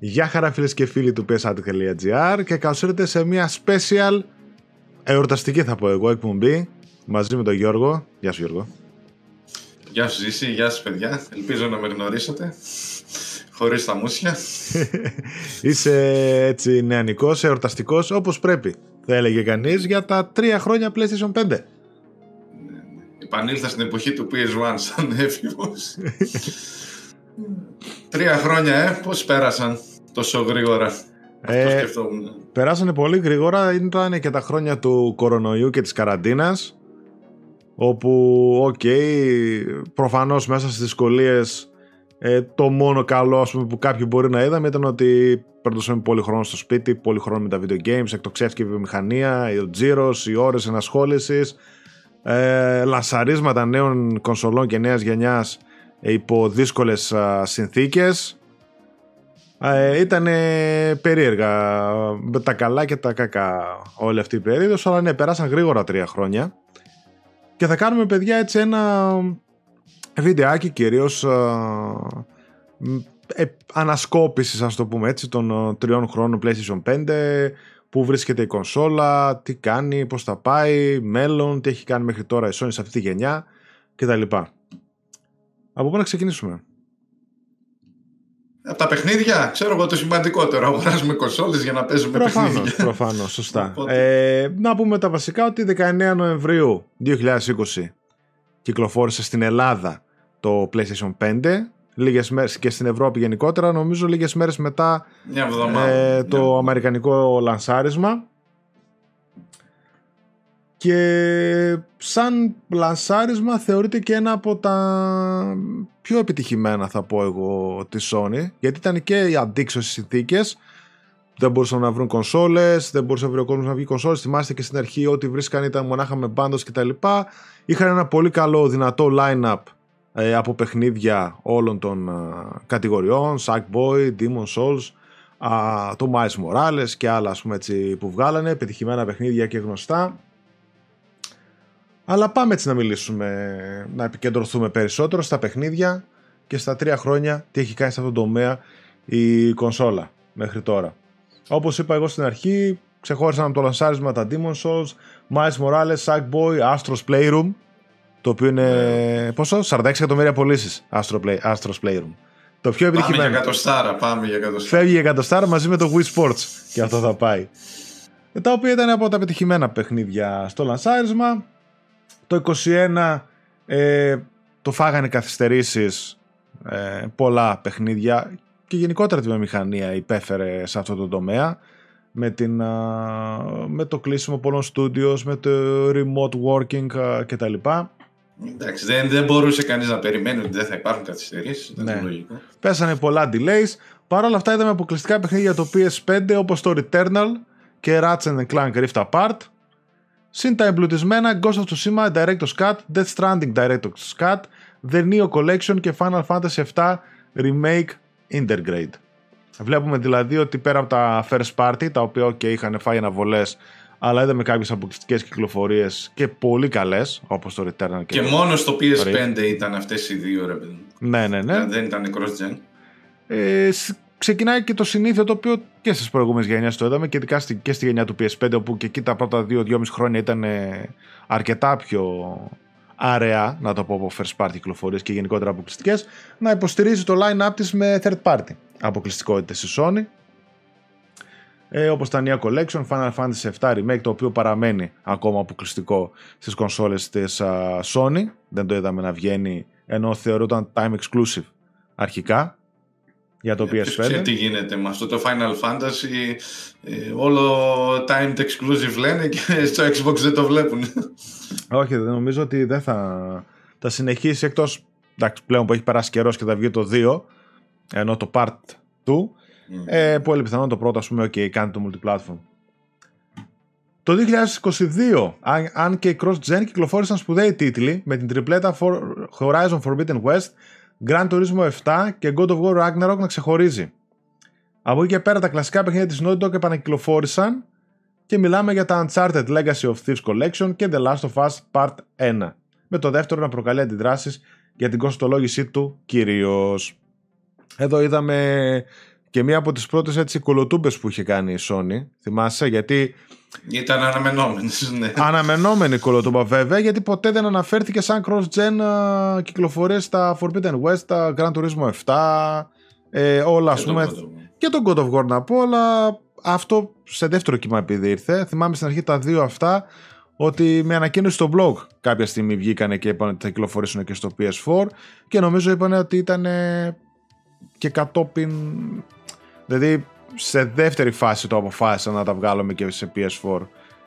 Γεια χαρά φίλες και φίλοι του PSAT.gr και καλώς ήρθατε σε μια special εορταστική, θα πω εγώ, εκπομπή μαζί με τον Γιώργο. Γεια σου Γιώργο. Γεια σου Ζήση, γεια σας παιδιά, ελπίζω να με γνωρίσετε χωρίς τα μουσια. Είσαι έτσι νεανικός, εορταστικός, όπως πρέπει θα έλεγε κανείς, για τα 3 χρόνια PlayStation 5. Επανήλθα στην εποχή του PS1 σαν έφηβος. 3 χρόνια, πώς πέρασαν τόσο γρήγορα. Αυτό σκεφτόμουν. Περάσανε πολύ γρήγορα, ήταν και τα χρόνια του κορονοϊού και της καραντίνας, όπου, προφανώς μέσα στις δυσκολίες το μόνο καλό, ας πούμε, που κάποιοι μπορεί να είδαμε ήταν ότι περνούσαμε πολύ χρόνο στο σπίτι, πολύ χρόνο με τα video games, εκτοξεύτηκε η βιομηχανία, ο τζίρος, οι ώρες ενασχόλησης, λασαρίσματα νέων κονσολών και νέας γενιάς υπό δύσκολες συνθήκες. Ήταν περίεργα με τα καλά και τα κακά όλη αυτή η περίοδος, αλλά ναι, περάσαν γρήγορα 3 χρόνια και θα κάνουμε παιδιά έτσι ένα βιντεάκι κυρίως ανασκόπησης, ας το πούμε έτσι, των 3 χρόνων PlayStation 5, που βρίσκεται η κονσόλα, τι κάνει, πώς θα πάει, μέλλον, τι έχει κάνει μέχρι τώρα η Sony σε αυτή τη γενιά κτλ. Από πού να ξεκινήσουμε? Από τα παιχνίδια, ξέρω εγώ το σημαντικότερο. Αγοράζουμε κονσόλες για να παίζουμε παιχνίδια. Προφανώς, σωστά. Να πούμε τα βασικά, ότι 19 Νοεμβρίου 2020 κυκλοφόρησε στην Ελλάδα το PlayStation 5, λίγες μέρες, και στην Ευρώπη γενικότερα, νομίζω λίγες μέρες μετά το αμερικανικό λανσάρισμα. Και σαν λανσάρισμα θεωρείται και ένα από τα πιο επιτυχημένα, θα πω εγώ, τη Sony, γιατί ήταν και οι αντίξωες συνθήκες. Δεν μπορούσαν να βρουν κονσόλες, δεν μπορούσε να βρει ο κόσμος να βγει κονσόλες. Θυμάστε και στην αρχή ότι βρίσκαν ήταν μονάχα με bundles κτλ. Είχαν ένα πολύ καλό, δυνατό line-up από παιχνίδια όλων των κατηγοριών, Sackboy, Demon Souls, το Miles Morales και άλλα, ας πούμε έτσι, που βγάλανε, επιτυχημένα παιχνίδια και γνωστά. Αλλά πάμε έτσι να μιλήσουμε, να επικεντρωθούμε περισσότερο στα παιχνίδια και στα 3 χρόνια τι έχει κάνει σε αυτόν τον τομέα η κονσόλα μέχρι τώρα. Όπως είπα εγώ στην αρχή, ξεχώρισαν από το λανσάρισμα τα Demon Souls, Miles Morales, Sackboy, Astro's Playroom, το οποίο είναι πόσο? 46 εκατομμύρια πωλήσεις, Astro's Playroom. Το πιο επιτυχημένο. Πάμε για κατοστάρα, Φεύγει για κατοστάρα μαζί με το Wii Sports και αυτό θα πάει. Τα οποία ήταν από τα επιτυχημένα παιχνίδια στο λανσάρισμα. Το 21 το φάγανε καθυστερήσεις, πολλά παιχνίδια και γενικότερα τη βιομηχανία υπέφερε σε αυτό το τομέα με το κλείσιμο πολλών studios, με το remote working κτλ. Εντάξει, δεν μπορούσε κανείς να περιμένει ότι δεν θα υπάρχουν καθυστερήσεις, ναι. Πέσανε πολλά delays. Παρ' όλα αυτά είδαμε αποκλειστικά παιχνίδια για το PS5, όπως το Returnal και Ratchet & Clank Rift Apart, συν τα εμπλουτισμένα Ghost of Tsushima Director's Cut, Death Stranding Director's Cut, The Neo Collection και Final Fantasy VII Remake Intergrade. Βλέπουμε δηλαδή ότι πέρα από τα first party, τα οποία είχαν φάει αναβολές, αλλά είδαμε κάποιες αποκλειστικές κυκλοφορίες και πολύ καλές, όπως το Returnal και μόνο στο PS5 ήταν αυτές οι δύο, ρε παιδί. Ναι. Δεν ήταν cross-gen. Ξεκινάει και το συνήθιο, το οποίο και στις προηγούμενες γενιές το είδαμε, και ειδικά και στη γενιά του PS5, όπου και εκεί τα πρώτα 2-2,5 χρόνια ήταν αρκετά πιο αραιά, να το πω, από first party κυκλοφορίες και γενικότερα αποκλειστικές, να υποστηρίζει το line-up της με third party αποκλειστικότητες στη Sony, όπως τα Neo Collection, Final Fantasy VII Remake, το οποίο παραμένει ακόμα αποκλειστικό στις κονσόλες της Sony, δεν το είδαμε να βγαίνει, ενώ θεωρούταν time exclusive αρχικά για το PS5. Ξέρετε τι γίνεται με αυτό το Final Fantasy, όλο timed exclusive λένε και στο Xbox δεν το βλέπουν. Όχι, δεν νομίζω ότι δεν θα συνεχίσει, εκτός, εντάξει, πλέον που έχει περάσει καιρός και θα βγει το 2, ενώ το Part 2, πολύ πιθανόν το πρώτο, ας πούμε, κάνει το multiplatform. Το 2022, αν και η cross-gen, κυκλοφόρησαν σπουδαίοι τίτλοι με την τριπλέτα Horizon Forbidden West, Gran Turismo 7 και God of War Ragnarok να ξεχωρίζει. Από εκεί και πέρα τα κλασικά παιχνίδια της Naughty Dog επανακυκλοφόρησαν και μιλάμε για τα Uncharted Legacy of Thieves Collection και The Last of Us Part 1, με το δεύτερο να προκαλεί αντιδράσεις για την κοστολόγησή του κυρίως. Εδώ είδαμε και μία από τις πρώτες έτσι κολοτούμπες που είχε κάνει η Sony, θυμάσαι, γιατί... Ήταν αναμενόμενη, ναι. Αναμενόμενη κολοτούμπα βέβαια, γιατί ποτέ δεν αναφέρθηκε σαν cross-gen κυκλοφορίες στα Forbidden West, τα Gran Turismo 7, όλα ας πούμε... Και τον God of War να πω, αλλά αυτό σε δεύτερο κύμα επειδή ήρθε. Θυμάμαι στην αρχή τα δύο αυτά, ότι με ανακοίνωση στο blog κάποια στιγμή βγήκανε και είπαν ότι θα κυκλοφορήσουν και στο PS4 και νομίζω είπαν ότι ήταν και κατόπιν, δηλαδή σε δεύτερη φάση το αποφάσισαν να τα βγάλουμε και σε PS4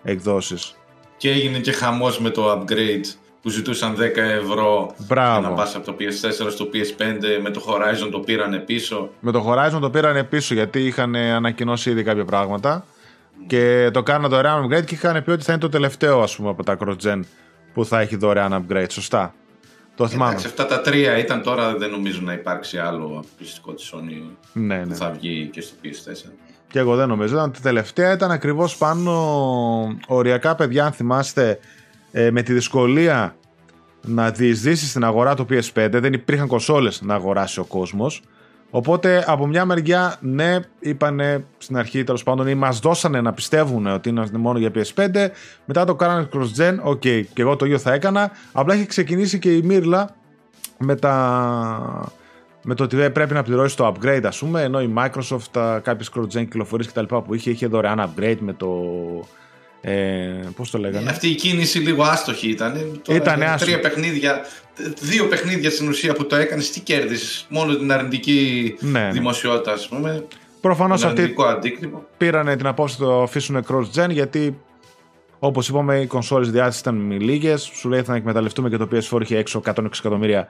εκδόσεις. Και έγινε και χαμός με το upgrade που ζητούσαν €10 για να πας από το PS4 στο PS5, με το Horizon το πήρανε πίσω. Με το Horizon το πήρανε πίσω γιατί είχαν ανακοινώσει ήδη κάποια πράγματα. Και το κάνανε δωρεάν upgrade και είχαν πει ότι θα είναι το τελευταίο, ας πούμε, από τα cross-gen που θα έχει δωρεάν upgrade. Σωστά. Το θυμάμαι. Εντάξει, αυτά τα τρία ήταν, τώρα δεν νομίζω να υπάρξει άλλο αποκλειστικό της Sony, ναι, ναι, που θα βγει και στο PS4. Και εγώ δεν νομίζω. Τα τελευταία ήταν ακριβώς πάνω οριακά, παιδιά, αν θυμάστε, με τη δυσκολία να διεισδύσει στην αγορά το PS5. Δεν υπήρχαν κονσόλες να αγοράσει ο κόσμος. Οπότε από μια μεριά, ναι, είπανε στην αρχή τέλος πάντων ή μας δώσανε να πιστεύουν ότι είναι μόνο για PS5, μετά το κάνανε cross-gen, οκ, okay, και εγώ το ίδιο θα έκανα, απλά έχει ξεκινήσει και η μύρλα με το ότι πρέπει να πληρώσει το upgrade, ας πούμε, ενώ η Microsoft κάποιες cross-gen κυκλοφορίες κτλ. Που είχε δωρεάν upgrade με το... πώς το λέγανε. Αυτή η κίνηση λίγο άστοχη ήταν. Ήτανε τρία παιχνίδια, δύο παιχνίδια στην ουσία που το έκανες, τι κέρδισες? Μόνο την αρνητική, ναι, δημοσιότητα, ας πούμε. Προφανώς αυτοί πήρανε την απόφαση να το αφήσουν cross-gen, γιατί όπως είπαμε οι κονσόλες διάθεσης ήταν λίγες. Σου λέει θα εκμεταλλευτούμε και το PS4 είχε έξω 120 εκατομμύρια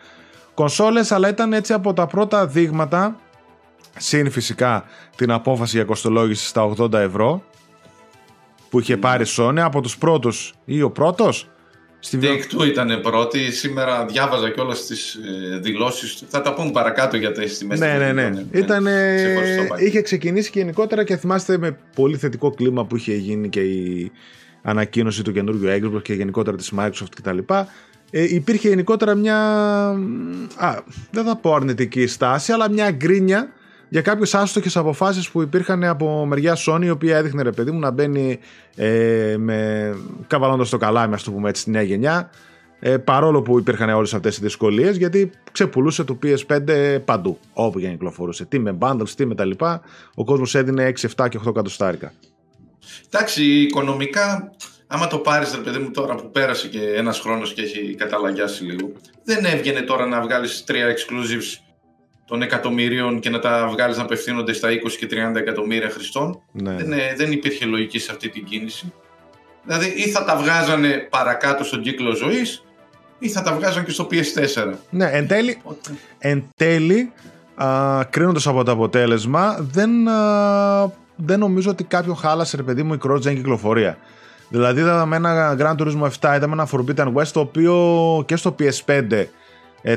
κονσόλες, αλλά ήταν έτσι από τα πρώτα δείγματα, συν φυσικά την απόφαση για κοστολόγηση στα €80 που είχε πάρει Sony, από τους πρώτους ή ο πρώτος. Take-Two ήτανε πρώτη. Σήμερα διάβαζα και όλες τις δηλώσεις. Θα τα πούμε παρακάτω για τις τιμές. Ναι, ναι, ναι. Είχε ξεκινήσει και γενικότερα και θυμάστε με πολύ θετικό κλίμα που είχε γίνει και η ανακοίνωση του καινούργιου Xbox και γενικότερα της Microsoft κτλ. Υπήρχε γενικότερα μια... δεν θα πω αρνητική στάση, αλλά μια γκρίνια για κάποιες άστοχες αποφάσεις που υπήρχαν από μεριά Sony, η οποία έδειχνε, ρε παιδί μου, να μπαίνει καβαλώντας το καλάμι, ας το πούμε έτσι, στη νέα γενιά, παρόλο που υπήρχαν όλες αυτές οι δυσκολίες, γιατί ξεπουλούσε το PS5 παντού, όπου για να κυκλοφορούσε, τι με bundles, τι με τα λοιπά, ο κόσμος έδινε 6, 7 και 8 κατοστάρικα. Εντάξει, οικονομικά, άμα το πάρεις, ρε παιδί μου, τώρα που πέρασε και ένας χρόνος και έχει καταλαγιάσει λίγο, δεν έβγαινε τώρα να βγάλεις 3 exclusives των εκατομμυρίων και να τα βγάλεις να απευθύνονται στα 20 και 30 εκατομμύρια χρηστών. Ναι. Δεν υπήρχε λογική σε αυτή την κίνηση. Δηλαδή ή θα τα βγάζανε παρακάτω στον κύκλο ζωής ή θα τα βγάζανε και στο PS4. Ναι, εν τέλει κρίνοντας από το αποτέλεσμα, δεν νομίζω ότι κάποιον χάλασε, ρε παιδί μου, η cross-gen κυκλοφορία. Δηλαδή είδαμε ένα Gran Turismo 7, είδαμε ένα Forbidden West, το οποίο και στο PS5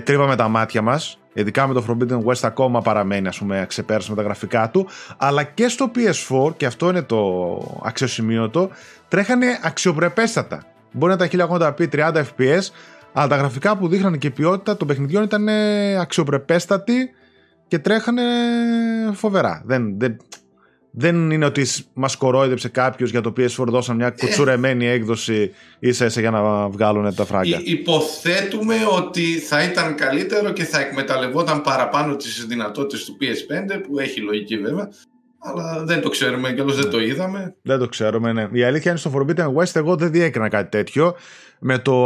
τρίβαμε τα μάτια μας. Ειδικά με το Forbidden West ακόμα παραμένει, ας πούμε, ξεπέρασε με τα γραφικά του, αλλά και στο PS4, και αυτό είναι το αξιοσημείωτο, τρέχανε αξιοπρεπέστατα. Μπορεί να ήταν 1080p 30 fps, αλλά τα γραφικά που δείχνανε και η ποιότητα των παιχνιδιών ήταν αξιοπρεπέστατη και τρέχανε φοβερά. Δεν είναι ότι μας κορόιδεψε κάποιος για το PS4, δώσαν μια κουτσουρεμένη έκδοση ίσα-ίσα για να βγάλουν τα φράγκα. Υποθέτουμε ότι θα ήταν καλύτερο και θα εκμεταλλευόταν παραπάνω τις δυνατότητες του PS5, που έχει λογική βέβαια, αλλά δεν το ξέρουμε και όλος δεν το είδαμε. Δεν το ξέρουμε, ναι. Η αλήθεια είναι στο Forbidden West εγώ δεν διέκρινα κάτι τέτοιο. Με το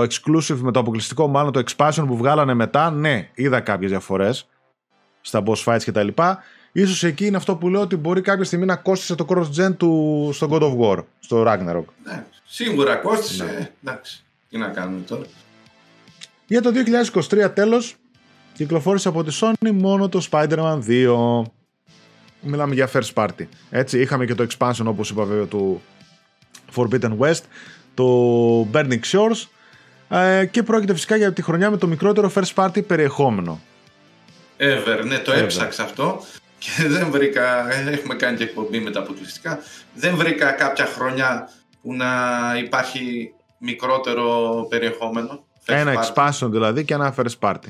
exclusive, με το αποκλειστικό μάλλον, το expansion που βγάλανε μετά, ναι, είδα κάποιες διαφορές στα boss fights κτλ. Ίσως εκεί είναι αυτό που λέω, ότι μπορεί κάποια στιγμή να κόστησε το cross-gen του στο God of War, στο Ragnarok. Ναι, σίγουρα κόστησε. Ναι. Εντάξει, τι να κάνουμε τώρα. Για το 2023 τέλος, κυκλοφόρησε από τη Sony μόνο το Spider-Man 2. Μιλάμε για first party. Έτσι, είχαμε και το expansion, όπως είπα βέβαια, του Forbidden West, το Burning Shores, και πρόκειται φυσικά για τη χρονιά με το μικρότερο first party περιεχόμενο. Ναι, το έψαξα αυτό. Και δεν βρήκα, έχουμε κάνει και εκπομπή με τα αποκλειστικά, δεν βρήκα κάποια χρονιά που να υπάρχει μικρότερο περιεχόμενο. Ένα expansion δηλαδή και ένα first party.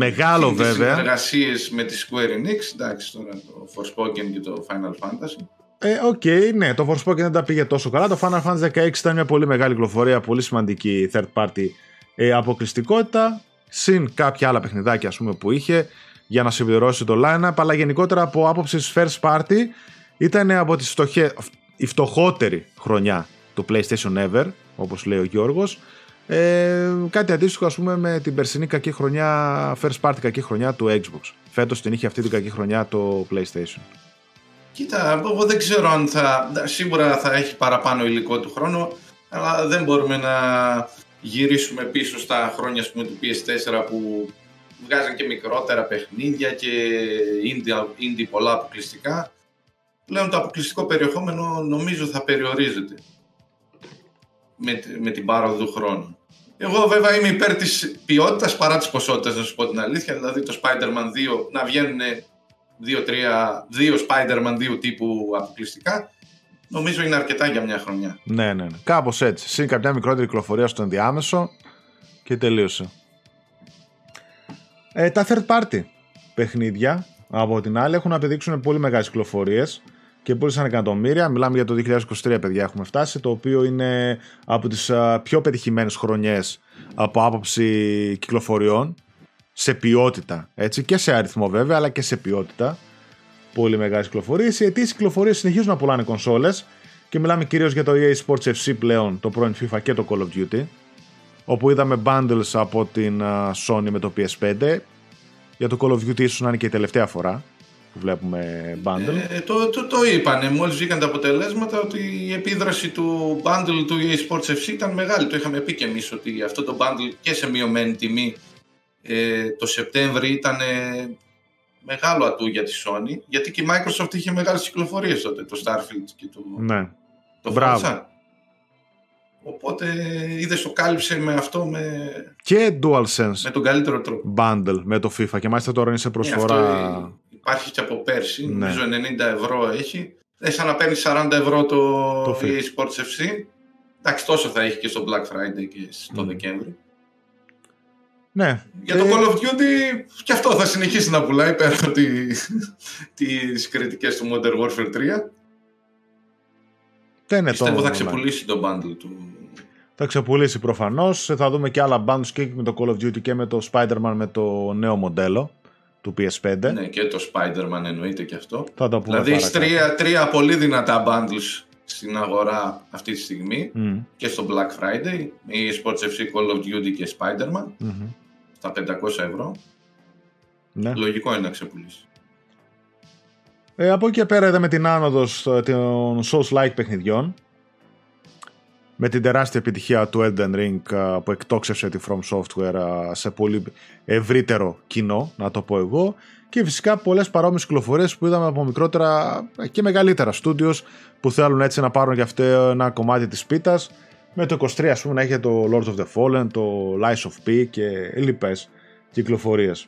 Μεγάλο βέβαια. Τις συνεργασίες με τη Square Enix, εντάξει, τώρα το Forspoken και το Final Fantasy. Okay, ναι, το Forspoken δεν τα πήγε τόσο καλά. Το Final Fantasy XVI ήταν μια πολύ μεγάλη κυκλοφορία, πολύ σημαντική third party αποκλειστικότητα. Συν κάποια άλλα παιχνιδάκια, ας πούμε, που είχε για να συμπληρώσει το lineup. Αλλά γενικότερα από άποψη first party ήταν από τις η φτωχότερη χρονιά του PlayStation ever, όπως λέει ο Γιώργος. Κάτι αντίστοιχο, ας πούμε, με την περσινή κακή χρονιά, first party κακή χρονιά του Xbox. Φέτος την είχε αυτή την κακή χρονιά το PlayStation. Κοίτα, εγώ δεν ξέρω αν θα. Σίγουρα θα έχει παραπάνω υλικό του χρόνου, αλλά δεν μπορούμε να γυρίσουμε πίσω στα χρόνια, ας πούμε, του PS4 που βγάζαν και μικρότερα παιχνίδια και indie πολλά αποκλειστικά. Πλέον το αποκλειστικό περιεχόμενο νομίζω θα περιορίζεται με την πάροδο του χρόνου. Εγώ βέβαια είμαι υπέρ της ποιότητας παρά της ποσότητας, να σου πω την αλήθεια. Δηλαδή το Spider-Man 2 να βγαίνουν 2 Spider-Man 2 τύπου αποκλειστικά, νομίζω είναι αρκετά για μια χρονιά. Ναι. Κάπως έτσι. Συν κάποια μικρότερη κυκλοφορία στο ενδιάμεσο και τελείωσε. Τα third party παιχνίδια από την άλλη έχουν να επιδείξουν πολύ μεγάλες κυκλοφορίες και πολύ σαν εκατομμύρια. Μιλάμε για το 2023, παιδιά, έχουμε φτάσει, το οποίο είναι από τις πιο πετυχημένες χρονιές από άποψη κυκλοφοριών σε ποιότητα, έτσι, και σε αριθμό βέβαια, αλλά και σε ποιότητα. Πολύ μεγάλες κυκλοφορίες. Οι αιτήσεις κυκλοφορίες συνεχίζουν να πουλάνε κονσόλες και μιλάμε κυρίως για το EA Sports FC πλέον, το πρώην FIFA και το Call of Duty, όπου είδαμε bundles από την Sony με το PS5. Για το Call of Duty ίσως να είναι και η τελευταία φορά που βλέπουμε bundle. Το είπανε, μόλις βγήκαν τα αποτελέσματα, ότι η επίδραση του bundle του EA Sports FC ήταν μεγάλη. Το είχαμε πει και εμείς ότι αυτό το bundle και σε μειωμένη τιμή το Σεπτέμβρη ήταν μεγάλο ατού για τη Sony, γιατί και η Microsoft είχε μεγάλες κυκλοφορίες τότε, το Starfield και το Forza. Οπότε είδες, το κάλυψε με αυτό και DualSense με τον καλύτερο τρόπο bundle με το FIFA, και μάλιστα τώρα είναι σε προσφορά. Υπάρχει και από πέρσι, νομίζω 90€ έχει. Σαν να παίρνει 40€ το EA Sports FC. Εντάξει, τόσο θα έχει και στο Black Friday και στο Δεκέμβρη. Ναι. Για το Call of Duty και αυτό θα συνεχίσει να πουλάει πέρα από τις κριτικές του Modern Warfare 3. Πιστεύω θα ξεπουλήσει το bundle του. Θα ξεπουλήσει προφανώς. Θα δούμε και άλλα bundles και με το Call of Duty και με το Spider-Man, με το νέο μοντέλο του PS5. Ναι, και το Spider-Man εννοείται και αυτό. Θα τα πούμε. Δηλαδή τρία πολύ δυνατά bundles στην αγορά αυτή τη στιγμή και στο Black Friday, η Sports FC, Call of Duty και Spider-Man στα 500€. Ναι. Λογικό είναι να ξεπουλήσει. Από εκεί και πέρα είδαμε την άνοδος των Souls-like παιχνιδιών με την τεράστια επιτυχία του Elden Ring που εκτόξευσε τη From Software σε πολύ ευρύτερο κοινό, να το πω εγώ, και φυσικά πολλές παρόμοιες κυκλοφορίες που είδαμε από μικρότερα και μεγαλύτερα studios που θέλουν έτσι να πάρουν και αυτό ένα κομμάτι της πίτας. Με το 23, ας πούμε, να είχε το Lords of the Fallen, το Lies of P και λοιπές κυκλοφορίες.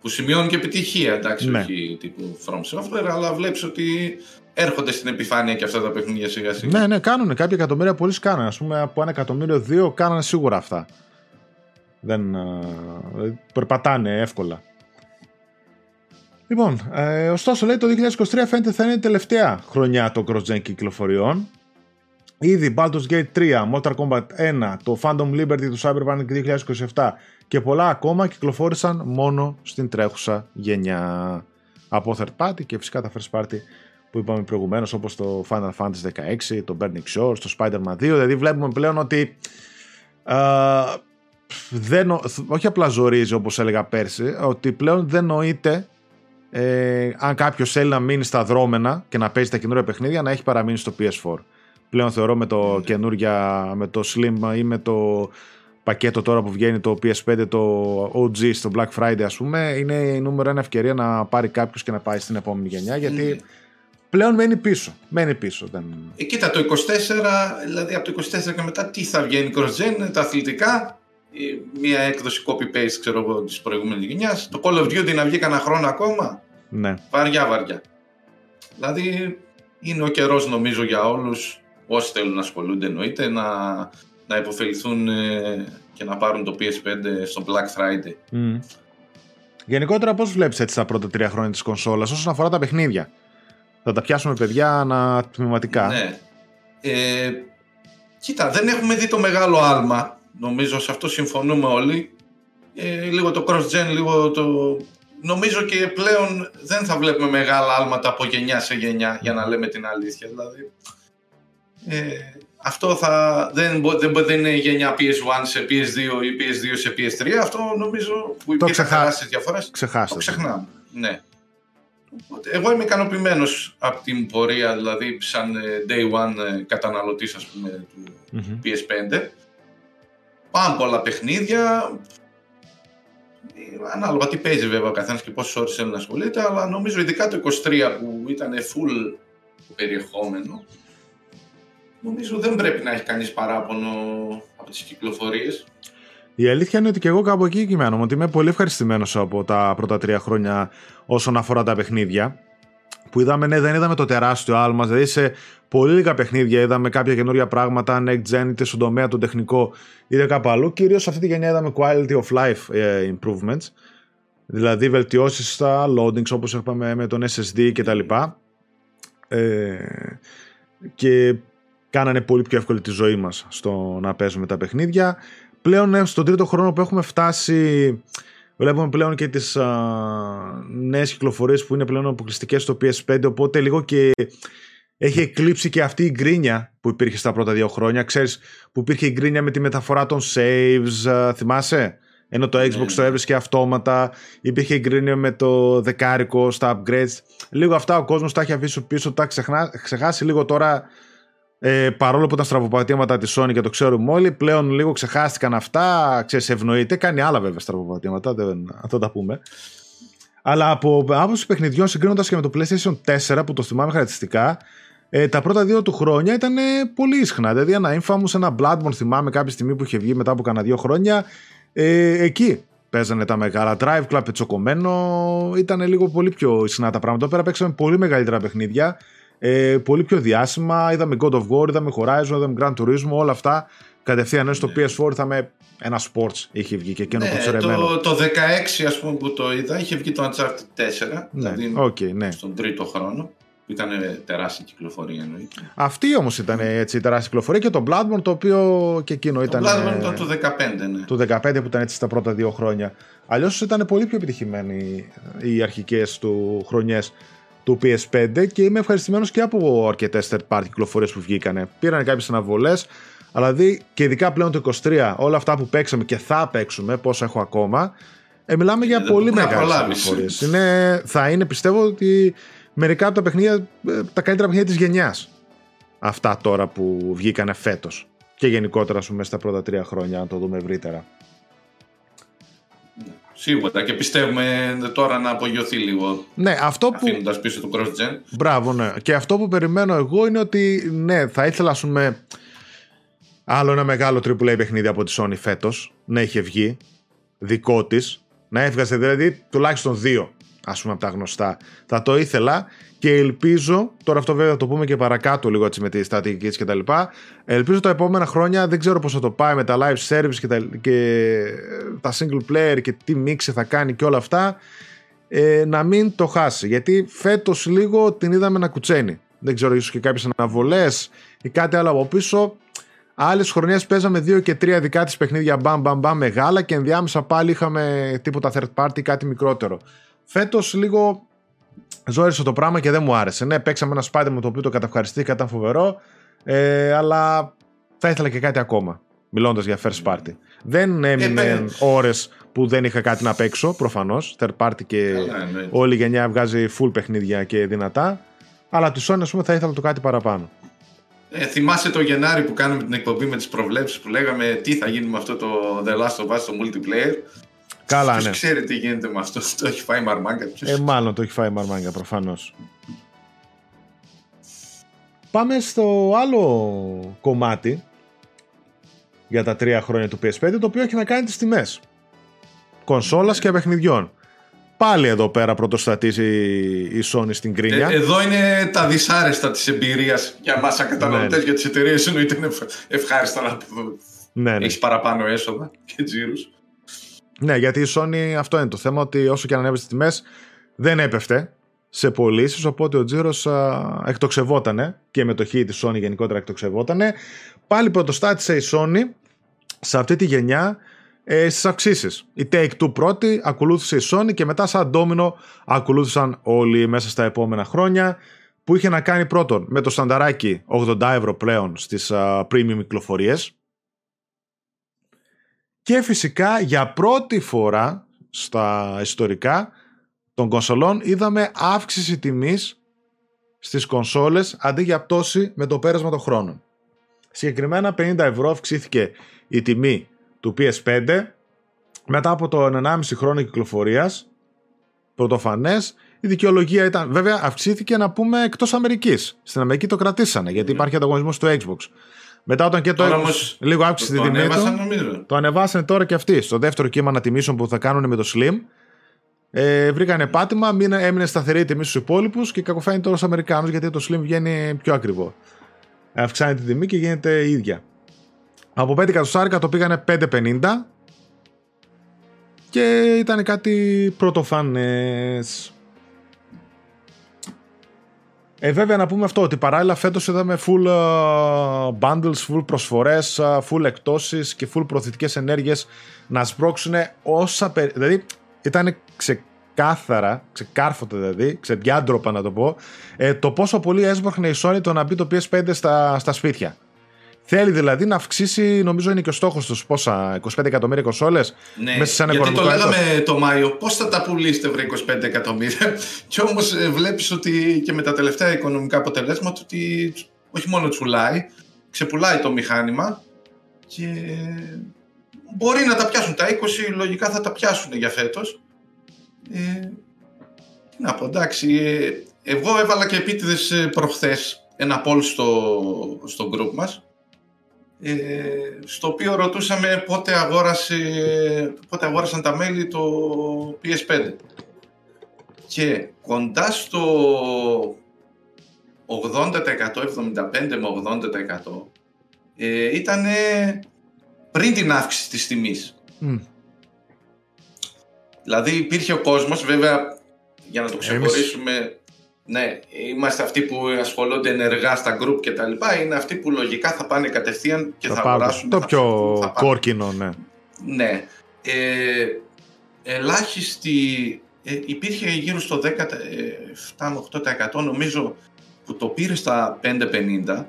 Που σημειώνει και επιτυχία, εντάξει, όχι τύπου From Software, αλλά βλέπεις ότι έρχονται στην επιφάνεια και αυτά τα παιχνίδια σιγά σιγά. Ναι, κάνουν. Κάποια εκατομμύρια πωλήσεις κάνανε. Ας πούμε, από 1-2 κάνανε σίγουρα αυτά. Δεν περπατάνε εύκολα. Λοιπόν, ωστόσο, λέει, το 2023 φαίνεται θα είναι η τελευταία χρονιά των cross-gen κυκλοφοριών. Ήδη Baldur's Gate 3, Mortal Kombat 1, το Phantom Liberty του Cyberpunk 2027 και πολλά ακόμα κυκλοφόρησαν μόνο στην τρέχουσα γενιά. Από third party και φυσικά τα first party που είπαμε προηγουμένως, όπως το Final Fantasy XVI, το Burning Shores, το Spider-Man 2. Δηλαδή βλέπουμε πλέον ότι όχι απλά ζορίζει, όπως έλεγα πέρσι, ότι πλέον δεν νοείται αν κάποιος θέλει να μείνει στα δρόμενα και να παίζει τα καινούργια παιχνίδια να έχει παραμείνει στο PS4. Πλέον θεωρώ με το καινούργια, με το Slim ή με το πακέτο τώρα που βγαίνει το PS5, το OG στο Black Friday, ας πούμε, είναι η νούμερο ένα ευκαιρία να πάρει κάποιος και να πάει στην επόμενη γενιά, γιατί πλέον μένει πίσω. Κοίτα, το 24, δηλαδή από το 24 και μετά τι θα βγαίνει cross-gen, τα αθλητικά, μια έκδοση copy-paste, ξέρω εγώ, της προηγούμενης γενιάς, το Call of Duty να βγει κανένα χρόνο ακόμα, βαριά. Δηλαδή είναι ο καιρός, νομίζω, για όλους όσοι θέλουν να ασχολούνται, εννοείται, να υποφεληθούν και να πάρουν το PS5 στο Black Friday. Γενικότερα, πώς βλέπεις έτσι τα πρώτα 3 χρόνια της κονσόλας όσον αφορά τα παιχνίδια? Θα τα πιάσουμε, παιδιά, ανατμηματικά. Ναι. Κοίτα, δεν έχουμε δει το μεγάλο άλμα. Νομίζω σε αυτό συμφωνούμε όλοι. Λίγο το cross-gen, λίγο το... Νομίζω και πλέον δεν θα βλέπουμε μεγάλα άλματα από γενιά σε γενιά, για να λέμε την αλήθεια. Δηλαδή, αυτό θα... δεν είναι γενιά PS1 σε PS2 ή PS2 σε PS3. Αυτό νομίζω που υπήρχε τεράστιες διαφορές. Το ξεχνάμε. Ναι. Οπότε, εγώ είμαι ικανοποιημένος από την πορεία, δηλαδή σαν day one καταναλωτής, ας πούμε, του PS5. Πάμε πολλά παιχνίδια, ανάλογα τι παίζει βέβαια ο καθένας και πόσες ώρες θέλει να ασχολείται, αλλά νομίζω ειδικά το 23 που ήταν full περιεχόμενο, νομίζω δεν πρέπει να έχει κανείς παράπονο από τις κυκλοφορίες. Η αλήθεια είναι ότι και εγώ κάπου εκεί κυμαίνομαι, ότι είμαι πολύ ευχαριστημένος από τα πρώτα 3 χρόνια όσον αφορά τα παιχνίδια που είδαμε. Ναι, δεν είδαμε το τεράστιο άλμα, δηλαδή σε πολύ λίγα παιχνίδια είδαμε κάποια καινούργια πράγματα, next gen, είτε στον τομέα τον τεχνικό είτε κάπου αλλού. Κυρίως σε αυτή τη γενιά είδαμε quality of life improvements, δηλαδή βελτιώσεις στα loadings όπως είπαμε με τον SSD κτλ. Και κάνανε πολύ πιο εύκολη τη ζωή μας στο να παίζουμε τα παιχνίδια. Πλέον στον 3ο χρόνο που έχουμε φτάσει, βλέπουμε πλέον και τις νέες κυκλοφορίες που είναι πλέον αποκλειστικές στο PS5, οπότε λίγο και έχει εκλείψει και αυτή η γκρίνια που υπήρχε στα πρώτα 2 χρόνια. Ξέρεις που υπήρχε η γκρίνια με τη μεταφορά των saves, θυμάσαι? Ενώ το Xbox το έβρισκε αυτόματα, υπήρχε η γκρίνια με το δεκάρικο στα upgrades. Λίγο αυτά ο κόσμος τα έχει αφήσει πίσω, τα ξεχάσει λίγο τώρα. Παρόλο που ήταν στραβοπατήματα τη Sony και το ξέρουμε όλοι, πλέον λίγο ξεχάστηκαν αυτά. Ξέρεις, ευνοείται. Κάνει άλλα βέβαια στραβοπατήματα, δεν θα τα πούμε. Αλλά από άποψη παιχνιδιών, συγκρίνοντας και με το PlayStation 4 που το θυμάμαι χαρακτηριστικά, τα πρώτα 2 του χρόνια ήταν πολύ ίσχυνα. Δηλαδή, ένα Infamous, ένα Bloodborne, θυμάμαι κάποια στιγμή που είχε βγει μετά από κάνα 2 χρόνια. Εκεί παίζανε τα μεγάλα. Drive Club, πετσοκομμένο, ήταν λίγο πολύ πιο ισχυρά τα πράγματα. Πέρα παίξαμε πολύ μεγαλύτερα παιχνίδια. Πολύ πιο διάσημα. Είδαμε God of War, είδαμε Horizon, είδαμε Gran Turismo, όλα αυτά κατευθείαν στο PS4. Είδαμε ένα sports, είχε βγει και εκείνο κοτσερεμένο. Το 16 ας πούμε που το είδα, είχε βγει το Uncharted 4, δηλαδή στον 3ο χρόνο. Ήταν τεράστια κυκλοφορία, εννοείται. Αυτή όμως ήταν έτσι τεράστια κυκλοφορία, και το Bloodborne, το οποίο και εκείνο ήταν. Το Bloodborne ήταν το 15, ναι. Το 15 που ήταν έτσι στα πρώτα 2 χρόνια. Αλλιώς ήταν πολύ πιο επιτυχημένοι οι αρχικές του χρονιές του PS5, και είμαι ευχαριστημένος και από αρκετές third party κυκλοφορίες που βγήκανε. Πήραν κάποιες αναβολές, αλλά δηλαδή και ειδικά πλέον το 23, όλα αυτά που παίξαμε και θα παίξουμε, πόσα έχω ακόμα, μιλάμε για πολύ μεγάλες κυκλοφορίες. Θα είναι, πιστεύω, ότι μερικά από τα παιχνίδια, τα καλύτερα παιχνίδια της γενιάς. Αυτά τώρα που βγήκανε φέτος. Και γενικότερα, ας πούμε, στα πρώτα 3 χρόνια, αν το δούμε ευρύτερα. Σίγουρα, και πιστεύουμε τώρα να απογειωθεί λίγο. Ναι, αυτό που... αφήνοντας πίσω το cross-gen. Μπράβο, ναι. Και αυτό που περιμένω εγώ είναι ότι ναι, θα ήθελα, ας πούμε, άλλο ένα μεγάλο AAA παιχνίδι από τη Sony φέτος να είχε βγει δικό της. Να έβγαζε δηλαδή τουλάχιστον 2, ας πούμε, από τα γνωστά. Θα το ήθελα, και ελπίζω, τώρα αυτό βέβαια θα το πούμε και παρακάτω λίγο έτσι με τη στρατηγική και τα λοιπά, ελπίζω τα επόμενα χρόνια, δεν ξέρω πώς θα το πάει με τα live service και τα single player και τι μίξη θα κάνει και όλα αυτά, να μην το χάσει, γιατί φέτος λίγο την είδαμε να κουτσένει. Δεν ξέρω, ίσως και κάποιες αναβολές ή κάτι άλλο από πίσω. Άλλες χρονιές παίζαμε 2 και 3 δικά της παιχνίδια μπαμ μεγάλα, και ενδιάμεσα πάλι είχαμε τίποτα third party, κάτι μικρότερο. Φέτος λίγο ζόρισε το πράγμα και δεν μου άρεσε. Ναι, παίξαμε ένα Spider-Man, το οποίο το καταυχαριστήκα, ήταν φοβερό, αλλά θα ήθελα και κάτι ακόμα, μιλώντας για first party. Δεν έμεινε ώρες που δεν είχα κάτι να παίξω, προφανώς. Third party και όλη η γενιά βγάζει full παιχνίδια και δυνατά. Αλλά τη Sony, ας πούμε, θα ήθελα το κάτι παραπάνω. Θυμάσαι το Γενάρη που κάναμε την εκπομπή με τις προβλέψεις, που λέγαμε τι θα γίνει με αυτό το The Last of Us, το multiplayer? Καλά, ποιος ξέρει τι γίνεται με αυτό, το έχει φάει μαρμάγκα. Μάλλον το έχει φάει μαρμάγκα, προφανώς. Πάμε στο άλλο κομμάτι για τα 3 χρόνια του PS5, το οποίο έχει να κάνει τις τιμές κονσόλας και παιχνιδιών. Πάλι εδώ πέρα πρωτοστατίζει η Sony στην κρίνια. Εδώ είναι τα δυσάρεστα της εμπειρίας για μας ακαταναλωτές, για τις εταιρείες, εννοείται είναι ευχάριστα να έχεις παραπάνω έσοδα και τζίρους. Ναι, γιατί η Sony αυτό είναι το θέμα, ότι όσο και αν ανέβαινε τις τιμές δεν έπεφτε σε πωλήσεις, οπότε ο τζίρος εκτοξευότανε και η μετοχή της Sony γενικότερα εκτοξευότανε. Πάλι πρωτοστάτησε η Sony σε αυτή τη γενιά στις αυξήσεις. Η Take-Two πρώτη, ακολούθησε η Sony και μετά σαν ντόμινο ακολούθησαν όλοι μέσα στα επόμενα χρόνια, που είχε να κάνει πρώτον με το στανταράκι 80€ πλέον στις premium κυκλοφορίες. Και φυσικά για πρώτη φορά στα ιστορικά των κονσολών είδαμε αύξηση τιμής στις κονσόλες αντί για πτώση με το πέρασμα των χρόνων. Συγκεκριμένα 50€ αυξήθηκε η τιμή του PS5 μετά από το 1,5 χρόνο κυκλοφορίας, πρωτοφανές. Η δικαιολογία ήταν, βέβαια αυξήθηκε να πούμε εκτός Αμερικής. Στην Αμερική το κρατήσανε γιατί υπάρχει ανταγωνισμός στο Xbox. Μετά όταν και τώρα λίγο αύξησε τη τιμή του, το ανεβάσανε τώρα και αυτοί. Στο δεύτερο κύμα ανατιμήσεων που θα κάνουν με το Slim, βρήκανε πάτημα, έμεινε σταθερή η τιμή στους υπόλοιπους και κακοφαίνει τώρα στους Αμερικάνους γιατί το Slim βγαίνει πιο ακριβό. Αυξάνει τη τιμή και γίνεται η ίδια. Από 5 κατοστάρικα το πήγανε 5,50 και ήταν κάτι πρωτοφανές. Βέβαια να πούμε αυτό, ότι παράλληλα φέτος είδαμε full bundles, full προσφορές, full εκτόσεις και full προωθητικές ενέργειες να σπρώξουν όσα δηλαδή ήταν ξεκάθαρα, ξεκάρφωτα δηλαδή, ξεδιάντροπα να το πω, το πόσο πολύ έσπρωχνε η Sony το να μπει το PS5 στα σπίτια. Θέλει δηλαδή να αυξήσει, νομίζω είναι και ο στόχος τους, πόσα, 25 εκατομμύρια κονσόλες. Ναι, μέσα σε ένα γιατί το λέγαμε το Μάιο, πώς θα τα πουλήσετε βρε 25 εκατομμύρια. Και όμως βλέπεις ότι και με τα τελευταία οικονομικά αποτελέσματα ότι όχι μόνο τσουλάει, ξεπουλάει το μηχάνημα και μπορεί να τα πιάσουν τα 20, λογικά θα τα πιάσουν για φέτος. Να πω, εντάξει, εγώ έβαλα και επίτηδες προχθές ένα poll στο group μας, στο οποίο ρωτούσαμε πότε αγόρασαν τα μέλη το PS5 και κοντά στο 80%, 75 με 80% ήταν πριν την αύξηση της τιμής. Δηλαδή υπήρχε ο κόσμος, βέβαια για να το ξεχωρίσουμε, ναι, είμαστε αυτοί που ασχολούνται ενεργά στα group και τα λοιπά, είναι αυτοί που λογικά θα πάνε κατευθείαν και θα αγοράσουν το πιο κόρκινο, ναι. Ναι, ελάχιστη, υπήρχε γύρω στο 17-8% νομίζω που το πήρε στα 5,50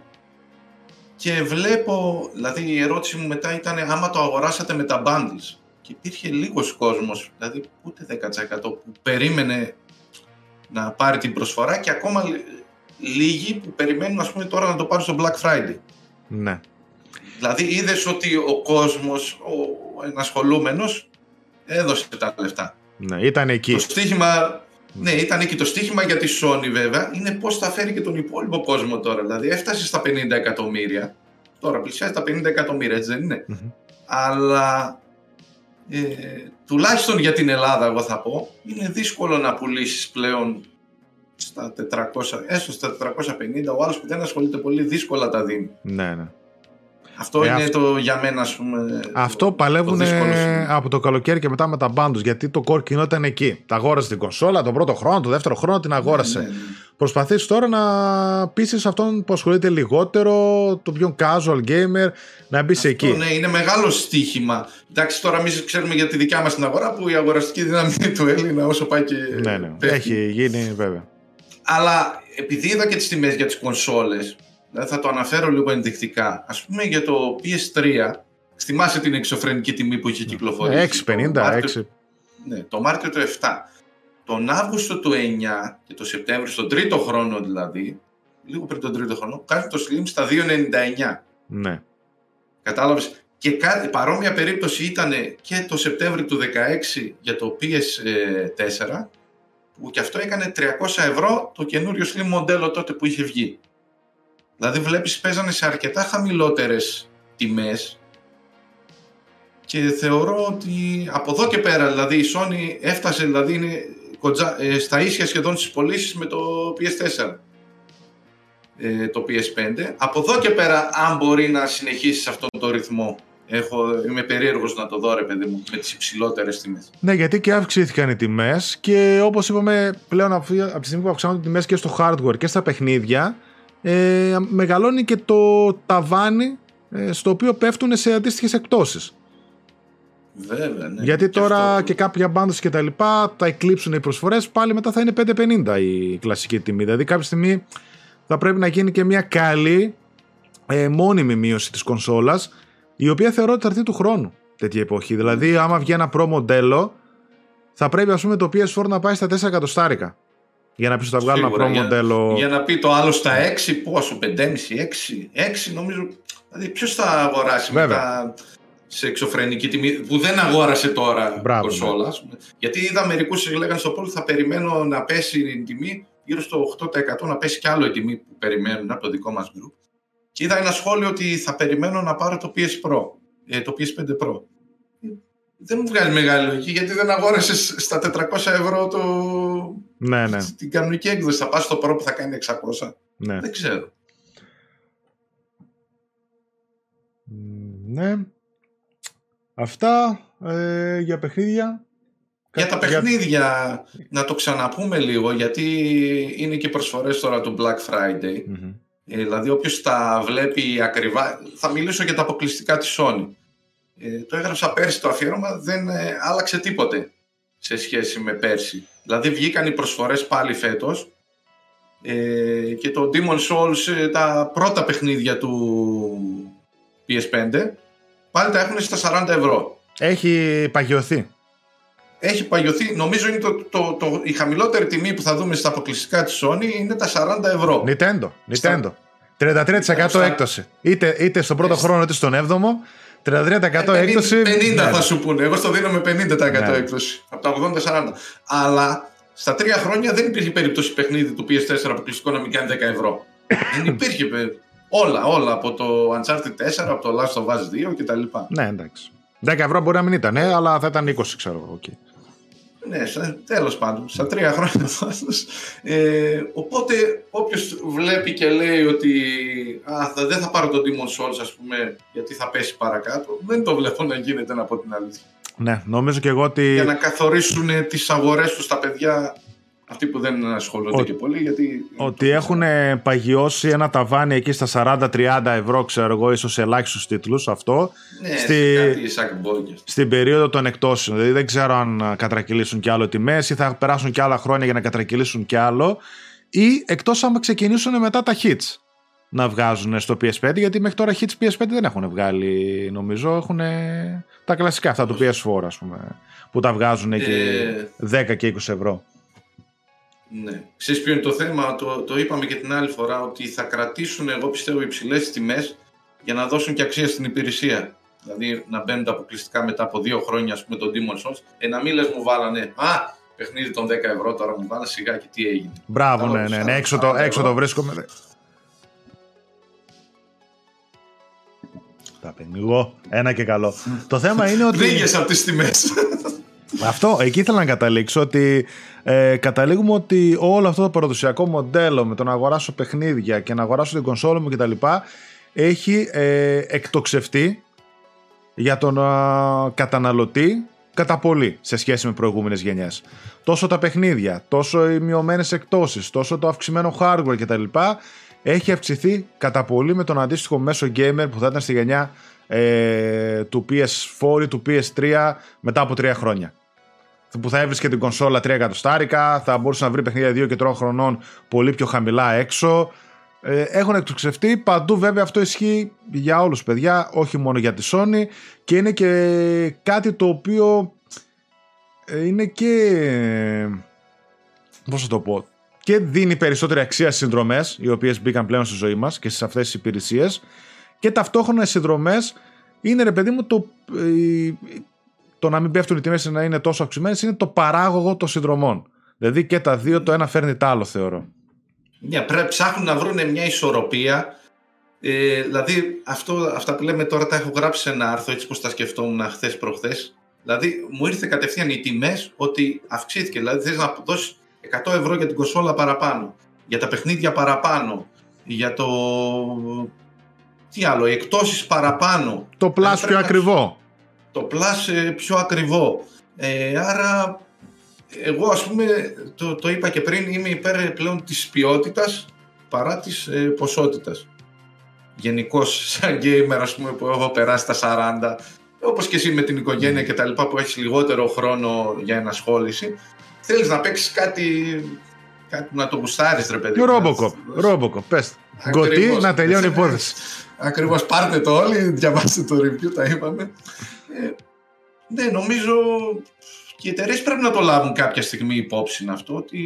και βλέπω, δηλαδή η ερώτηση μου μετά ήταν άμα το αγοράσατε με τα bundles και υπήρχε λίγος κόσμος, δηλαδή ούτε 10% που περίμενε να πάρει την προσφορά και ακόμα λίγοι που περιμένουν ας πούμε τώρα να το πάρουν στο Black Friday. Ναι. Δηλαδή είδες ότι ο κόσμος, ο ενασχολούμενος, έδωσε τα λεφτά. Ναι, ήταν εκεί. Το στίχημα, ναι, ήταν εκεί το στίχημα για τη Sony βέβαια, είναι πώς θα φέρει και τον υπόλοιπο κόσμο τώρα. Δηλαδή έφτασε στα 50 εκατομμύρια, τώρα πλησιάζει τα 50 εκατομμύρια, έτσι δεν είναι. Αλλά... τουλάχιστον για την Ελλάδα εγώ θα πω, είναι δύσκολο να πουλήσεις πλέον στα 400, έστω στα 450, ο άλλος που δεν ασχολείται πολύ δύσκολα τα δίνει. Ναι, ναι. Αυτό είναι το για μένα ας πούμε. Αυτό το, παλεύουν από το καλοκαίρι και μετά με τα bundles, γιατί το core κοινό ήταν εκεί. Τα αγόρασε την κονσόλα τον πρώτο χρόνο, τον δεύτερο χρόνο την αγόρασε. Ναι, ναι. Προσπαθείς τώρα να πείσεις αυτόν που ασχολείται λιγότερο, τον πιο casual gamer, να μπει εκεί. Ναι, είναι μεγάλο στοίχημα. Εντάξει, τώρα εμείς ξέρουμε για τη δικιά μας την αγορά που η αγοραστική δύναμη του Έλληνα όσο πάει και. Ναι, ναι. Έχει γίνει βέβαια. Αλλά επειδή είδα και τις τιμές για τις κονσόλες, δηλαδή θα το αναφέρω λίγο ενδεικτικά. Ας πούμε για το PS3, θυμάσαι την εξωφρενική τιμή που είχε κυκλοφορήσει. 6,50, ναι, το Μάρτιο του 7. Τον Αύγουστο του 9 και το Σεπτέμβριο, στον τρίτο χρόνο δηλαδή, λίγο πριν τον τρίτο χρόνο, κάνουν το Slim στα 2,99. Ναι. Κατάλαβες. Και παρόμοια περίπτωση ήταν και το Σεπτέμβριο του 16 για το PS4, που και αυτό έκανε 300€ το καινούριο Slim μοντέλο τότε που είχε βγει. Δηλαδή βλέπεις παίζανε σε αρκετά χαμηλότερες τιμές και θεωρώ ότι από εδώ και πέρα δηλαδή η Sony έφτασε, δηλαδή είναι στα ίσια σχεδόν στις πωλήσεις με το PS4, το PS5. Από εδώ και πέρα αν μπορεί να συνεχίσει σε αυτόν τον ρυθμό Είμαι περίεργος να το δω, ρε παιδί μου, με τις υψηλότερες τιμές. Ναι, γιατί και αυξήθηκαν οι τιμές και όπως είπαμε πλέον, από τη στιγμή που αυξάνονται οι τιμές και στο hardware και στα παιχνίδια, μεγαλώνει και το ταβάνι στο οποίο πέφτουν σε αντίστοιχες εκπτώσεις. Βέβαια, ναι. Γιατί και τώρα αυτό... και κάποια μπάντες και τα λοιπά τα εκλείψουν οι προσφορές, πάλι μετά θα είναι 5,50 η κλασική τιμή. Δηλαδή κάποια στιγμή θα πρέπει να γίνει και μια καλή μόνιμη μείωση της κονσόλας, η οποία θεωρώ ότι θα έρθει του χρόνου τέτοια εποχή. Δηλαδή άμα βγει ένα Pro μοντέλο, θα πρέπει ας πούμε το PS4 να πάει στα 4 εκατοστάρικα για να πει ότι θα βγάλω ένα Pro μοντέλο. Για να πει το άλλο στα 6, πόσο, 5,5, 6, 6 νομίζω. Δηλαδή ποιος θα αγοράσει μετά σε εξωφρενική τιμή, που δεν αγόρασε τώρα κονσόλα. Γιατί είδα μερικούς που λέγανε στο πόλο θα περιμένω να πέσει η τιμή, γύρω στο 8% να πέσει κι άλλο η τιμή που περιμένουν από το δικό μας group. Και είδα ένα σχόλιο ότι θα περιμένω να πάρω το PS Pro, το PS5 Pro. Δεν μου βγάζει μεγάλη λογική, γιατί δεν αγόρασες στα 400 ευρώ το... ναι, ναι. Την κανονική έκδοση. Θα πας στο Pro που θα κάνει 600. Ναι. Δεν ξέρω. Ναι. Αυτά για παιχνίδια. Για τα παιχνίδια να το ξαναπούμε λίγο, γιατί είναι και προσφορές τώρα του Black Friday. Mm-hmm. Δηλαδή όποιος τα βλέπει ακριβά, θα μιλήσω για τα αποκλειστικά της Sony. Το έγραψα πέρσι το αφιέρωμα, δεν άλλαξε τίποτε σε σχέση με πέρσι. Δηλαδή βγήκαν οι προσφορές πάλι φέτος, και το Demon Souls, τα πρώτα παιχνίδια του PS5, πάλι τα έχουν στα 40 ευρώ. Έχει παγιωθεί. Έχει παγιωθεί. Νομίζω είναι η χαμηλότερη τιμή που θα δούμε στα αποκλειστικά της Sony είναι τα 40 ευρώ. Nintendo. 33% έκπτωση. Είτε στον πρώτο χρόνο είτε στον 7ο. 33% έκπτωση. 50 θα σου πούνε. Εγώ στο δίνω με 50% έκπτωση. Από τα 80-40. Αλλά στα 3 χρόνια δεν υπήρχε περίπτωση παιχνίδι του PS4 αποκλειστικό να μην κάνει 10 ευρώ. Δεν υπήρχε. Όλα. Από το Uncharted 4, από το Last of Us 2 κτλ. Ναι, εντάξει. 10 ευρώ μπορεί να μην ήταν, αλλά θα ήταν 20, ξέρω. Okay. Ναι, τέλος πάντων, στα 3 χρόνια φάσης. Οπότε όποιος βλέπει και λέει ότι δεν θα πάρω τον Demon Souls, ας πούμε, γιατί θα πέσει παρακάτω, δεν το βλέπω να γίνεται, να πω την αλήθεια. Ναι, νομίζω και εγώ ότι... Για να καθορίσουν τις αγορές τους τα παιδιά, αυτοί που δεν ασχολούνται και πολύ, γιατί... Ότι έχουν παγιώσει ένα ταβάνι εκεί στα 40-30 ευρώ, ξέρω εγώ, ίσως ελάχιστους τίτλους αυτό. Ναι, στην περίοδο των εκτόσεων. Δηλαδή δεν ξέρω αν κατρακυλήσουν κι άλλο τιμές ή θα περάσουν κι άλλα χρόνια για να κατρακυλήσουν κι άλλο. Ή εκτός αν ξεκινήσουν μετά τα hits να βγάζουν στο PS5, γιατί μέχρι τώρα hits PS5 δεν έχουν βγάλει, νομίζω. Έχουν τα κλασικά αυτά του PS4, ας πούμε, που τα βγάζουν εκεί 10 και 20 ευρώ. Ναι. Ξέρεις ποιο είναι το θέμα, το είπαμε και την άλλη φορά, ότι θα κρατήσουν, εγώ πιστεύω, υψηλές τιμές για να δώσουν και αξία στην υπηρεσία. Δηλαδή να μπαίνουν τα αποκλειστικά μετά από 2 χρόνια, ας πούμε, τον Demon Souls, να μην λες μου βάλανε παιχνίδι των 10 ευρώ τώρα μου βάλανε, σιγά, και τι έγινε. Μπράβο, ναι, έξω το βρίσκομαι. Τα πενιγώ, ένα και καλό. Το θέμα είναι ότι... Λίγες από τις τιμές. Αυτό, εκεί ήθελα να καταλήξω, ότι καταλήγουμε ότι όλο αυτό το παραδοσιακό μοντέλο με το να αγοράσω παιχνίδια και να αγοράσω την κονσόλα μου κτλ. Έχει εκτοξευτεί για τον καταναλωτή κατά πολύ σε σχέση με προηγούμενες γενιές. Τόσο τα παιχνίδια, τόσο οι μειωμένες εκτόσεις, τόσο το αυξημένο hardware κτλ. Έχει αυξηθεί κατά πολύ με τον αντίστοιχο μέσο gamer που θα ήταν στη γενιά του PS4 ή του PS3 μετά από 3 χρόνια. Που θα έβρισκε την κονσόλα 3 εκατοστάρικα, θα μπορούσε να βρει παιχνίδια 2 και 3 χρονών πολύ πιο χαμηλά έξω. Έχουν εκτοξευτεί παντού, βέβαια αυτό ισχύει για όλους, παιδιά, όχι μόνο για τη Sony, και είναι και κάτι το οποίο είναι και, πώς θα το πω, και δίνει περισσότερη αξία στις συνδρομές, οι οποίες μπήκαν πλέον στη ζωή μας και σε αυτές τις υπηρεσίες, και ταυτόχρονα οι συνδρομές είναι, ρε παιδί μου, το να μην πέφτουν οι τιμές, να είναι τόσο αυξημένες, είναι το παράγωγο των συνδρομών. Δηλαδή και τα δύο, το ένα φέρνει το άλλο, θεωρώ. Ναι, ψάχνουν να βρουν μια ισορροπία. Δηλαδή αυτά που λέμε τώρα τα έχω γράψει σε ένα άρθρο, έτσι πως τα σκεφτόμουν χθες προχθές. Δηλαδή μου ήρθε κατευθείαν οι τιμές ότι αυξήθηκε. Δηλαδή θες να δώσεις 100 ευρώ για την κονσόλα παραπάνω, για τα παιχνίδια παραπάνω, για το τι άλλο, οι εκτόσεις παραπάνω. Το Plus πιο ακριβό. Το Plus πιο ακριβό. Άρα, εγώ ας πούμε, το είπα και πριν, είμαι υπέρ πλέον της ποιότητας παρά της ποσότητας. Γενικώς, σαν gamer, ας πούμε, που έχω περάσει τα 40, όπως και εσύ με την οικογένεια και τα λοιπά, που έχεις λιγότερο χρόνο για ενασχόληση, θέλεις να παίξεις κάτι να το γουστάρεις, ρε παιδί. Robocop, πες. Γκωτή, να τελειώνει η υπόθεση. Ακριβώς, πάρτε το όλοι, διαβάστε το review, τα είπαμε. Ναι, νομίζω και οι εταιρείες πρέπει να το λάβουν κάποια στιγμή υπόψη αυτό, ότι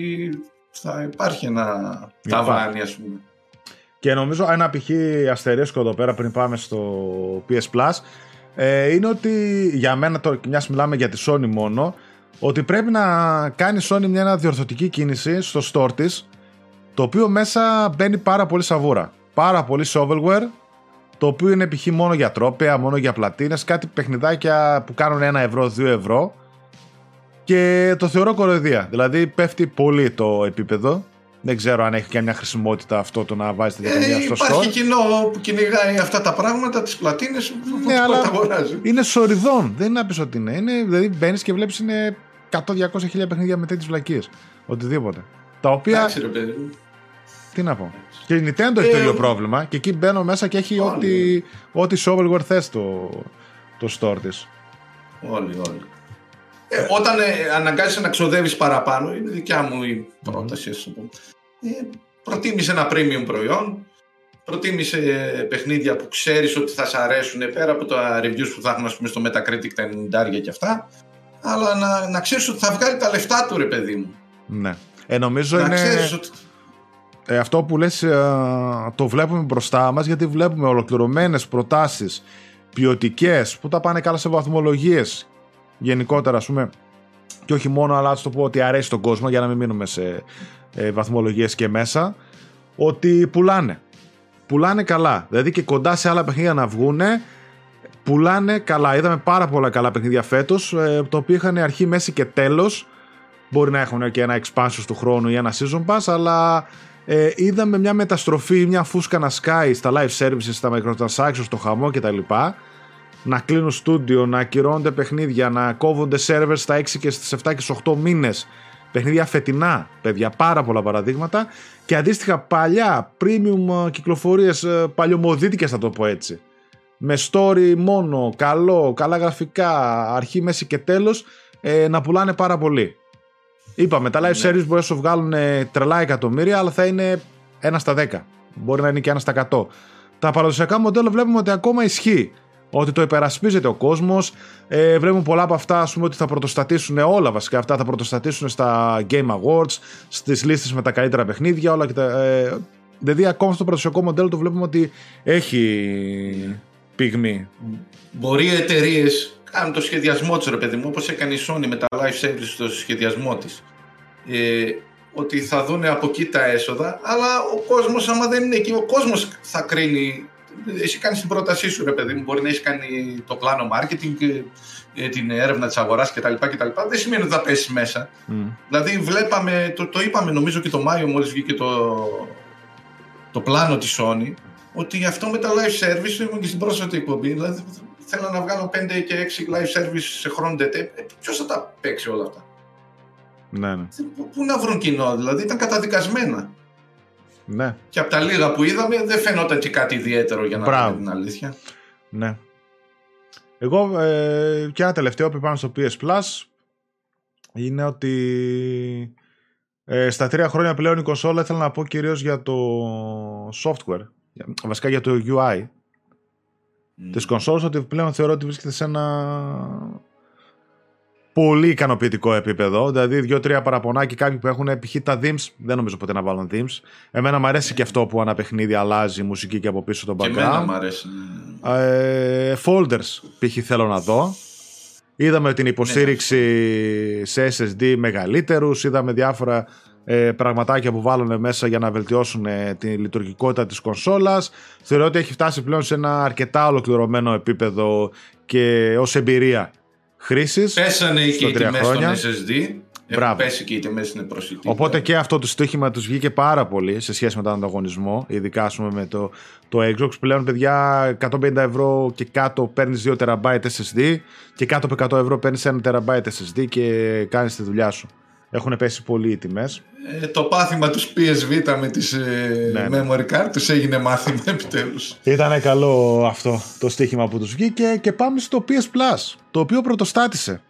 θα υπάρχει ένα ταβάνι, ας πούμε. Και νομίζω ένα π.χ. αστερίσκο εδώ πέρα πριν πάμε στο PS Plus, είναι ότι για μένα, μιας μιλάμε για τη Sony μόνο, ότι πρέπει να κάνει Sony μια διορθωτική κίνηση στο store της, το οποίο μέσα μπαίνει πάρα πολύ σαβούρα, πάρα πολύ shovelware, το οποίο είναι π.χ. μόνο για τρόπαια, μόνο για πλατίνες, κάτι παιχνιδάκια που κάνουν 1 ευρώ, 2 ευρώ, και το θεωρώ κοροϊδία. Δηλαδή πέφτει πολύ το επίπεδο. Δεν ξέρω αν έχει και μια χρησιμότητα αυτό το να βάζει τη διαφωνία στο store. Υπάρχει κοινό που κυνηγάει αυτά τα πράγματα, τις πλατίνες, που ναι, αλλά αγοράζει. Είναι σοριδόν, δεν είναι να πεις ότι είναι. Δηλαδή μπαίνεις και βλέπεις είναι 100-200.000 παιχνίδια με τέτοιες βλακίες. Οτιδήποτε. Τα οποία. Εντάξει, ρε παιδί. Τι να πω. Και η Nintendo έχει το ίδιο πρόβλημα. Και εκεί μπαίνω μέσα και έχει ό,τι shovelware θες το store της. Όλοι. Όταν αναγκάζεσαι να ξοδεύεις παραπάνω, είναι δικιά μου η πρόταση. Προτίμησε ένα premium προϊόν, προτίμησε παιχνίδια που ξέρεις ότι θα σ' αρέσουν, πέρα από τα reviews που θα έχουν, ας πούμε, στο Metacritic, τα 90 και αυτά, αλλά να ξέρεις ότι θα βγάλει τα λεφτά του, ρε παιδί μου. Ναι. Νομίζω να είναι ότι αυτό που λες, το βλέπουμε μπροστά μας, γιατί βλέπουμε ολοκληρωμένες προτάσεις ποιοτικές που τα πάνε καλά σε βαθμολογίες. Γενικότερα, ας πούμε, και όχι μόνο, αλλά ας το πω ότι αρέσει τον κόσμο, για να μην μείνουμε σε βαθμολογίες και μέσα, ότι πουλάνε καλά, δηλαδή και κοντά σε άλλα παιχνίδια να βγούνε, πουλάνε καλά. Είδαμε πάρα πολλά καλά παιχνίδια φέτος, το οποίο είχαν αρχή, μέση και τέλος. Μπορεί να έχουν και ένα expansion του χρόνου ή ένα season pass, αλλά είδαμε μια μεταστροφή, μια φούσκα να σκάει στα live services, στα microtransactions, στο χαμό κτλ. Να κλείνουν στούντιο, να ακυρώνονται παιχνίδια, να κόβονται σερβερ στα 6 και στις 7 και στις 8 μήνες. Παιχνίδια φετινά, παιδιά, πάρα πολλά παραδείγματα. Και αντίστοιχα παλιά, premium κυκλοφορίες, παλιωμοδίτικες θα το πω έτσι. Με story μόνο, καλά γραφικά, αρχή, μέση και τέλος, να πουλάνε πάρα πολύ. Είπαμε, τα live service μπορεί να σου βγάλουν τρελά εκατομμύρια, αλλά θα είναι 1 στα 10. Μπορεί να είναι και 1 στα 100. Τα παραδοσιακά μοντέλα βλέπουμε ότι ακόμα ισχύει, ότι το υπερασπίζεται ο κόσμος. Βλέπουμε πολλά από αυτά, ας πούμε, ότι θα πρωτοστατήσουν όλα, βασικά αυτά θα πρωτοστατήσουν στα Game Awards, στις λίστες με τα καλύτερα παιχνίδια, όλα και τα, δηλαδή ακόμα στο παραδοσιακό μοντέλο το βλέπουμε ότι έχει πυγμή. Μπορεί οι εταιρείες κάνουν το σχεδιασμό της, ρε παιδί μου, όπως έκανε η Sony με τα live service, στο σχεδιασμό της, ότι θα δουν από εκεί τα έσοδα, αλλά ο κόσμος, άμα δεν είναι εκεί, ο κόσμος θα κρίνει. Εσύ κάνεις την πρότασή σου, ρε παιδί μου, μπορεί να έχεις κάνει το πλάνο marketing, την έρευνα της αγοράς κτλ. Δεν σημαίνει ότι θα πέσεις μέσα. Δηλαδή βλέπαμε, το είπαμε νομίζω και το Μάιο μόλις βγήκε το πλάνο της Sony, ότι αυτό με τα live service, ήμουν και στην πρόσφατη εκπομπή, δηλαδή θέλω να βγάλω 5 και 6 live service σε χρόνο τέτοιο, ποιος θα τα παίξει όλα αυτά? Ναι. Πού να βρουν κοινό, δηλαδή ήταν καταδικασμένα. Ναι. Και από τα λίγα που είδαμε δεν φαινόταν και κάτι ιδιαίτερο, για να πούμε την αλήθεια. Ναι. Εγώ και ένα τελευταίο που πάμε στο PS Plus είναι ότι στα 3 χρόνια πλέον η κονσόλα, ήθελα να πω κυρίως για το software, βασικά για το UI της κονσόλας, ότι πλέον θεωρώ ότι βρίσκεται σε ένα πολύ ικανοποιητικό επίπεδο. Δηλαδή 2-3 παραπονάκι κάποιοι που έχουν, π.χ. τα dims, δεν νομίζω ποτέ να βάλουν dims. Εμένα μου αρέσει και αυτό που ένα παιχνίδι αλλάζει η μουσική και από πίσω το background. Και εμένα μου αρέσει. Folders π.χ. θέλω να δω. Είδαμε την υποστήριξη σε SSD μεγαλύτερους. Είδαμε διάφορα πραγματάκια που βάλουν μέσα για να βελτιώσουν τη λειτουργικότητα της κονσόλας. Θεωρώ ότι έχει φτάσει πλέον σε ένα αρκετά ολοκληρωμένο επίπεδο και ως εμπειρία χρήσης. Πέσανε και οι τιμές των SSD. πέσει και οι τιμές είναι προσιτή. Οπότε και αυτό το στοίχημα τους βγήκε πάρα πολύ σε σχέση με τον ανταγωνισμό, ειδικά με το Xbox. Πλέον, παιδιά, 150 ευρώ και κάτω παίρνεις 2 TB SSD και κάτω από 100 ευρώ παίρνεις 1 TB SSD και κάνεις τη δουλειά σου. Έχουν πέσει πολύ οι τιμές. Το πάθημα τους PSV με τις memory card τους έγινε μάθημα επιτέλους. Ήταν καλό αυτό το στοίχημα που τους βγήκε. Και πάμε στο PS Plus, το οποίο πρωτοστάτησε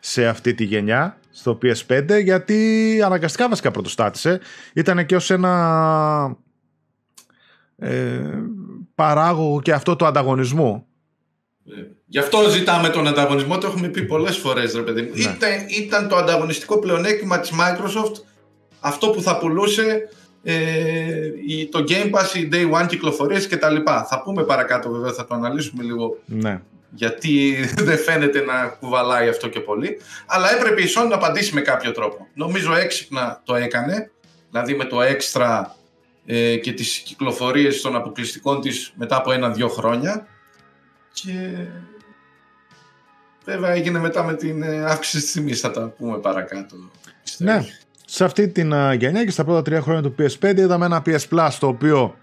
σε αυτή τη γενιά, στο PS5, γιατί αναγκαστικά βασικά πρωτοστάτησε. Ήταν και ως ένα παράγωγο και αυτό του ανταγωνισμού. Γι' αυτό ζητάμε τον ανταγωνισμό, το έχουμε πει πολλές φορές, ρε παιδί μου. Ναι. Ήταν το ανταγωνιστικό πλεονέκτημα της Microsoft, αυτό που θα πουλούσε το Game Pass, οι Day One κυκλοφορίες και τα λοιπά. Θα πούμε παρακάτω, βέβαια, θα το αναλύσουμε λίγο. Ναι. Γιατί δεν φαίνεται να κουβαλάει αυτό και πολύ. Αλλά έπρεπε η Sony να απαντήσει με κάποιο τρόπο. Νομίζω έξυπνα το έκανε, δηλαδή με το έξτρα και τις κυκλοφορίες των αποκλειστικών της μετά από 1-2 χρόνια. Και βέβαια έγινε μετά με την αύξηση της τιμής, θα τα πούμε παρακάτω. Ναι, σε αυτή την γενιά και στα πρώτα 3 χρόνια του PS5 είδαμε ένα PS Plus, το οποίο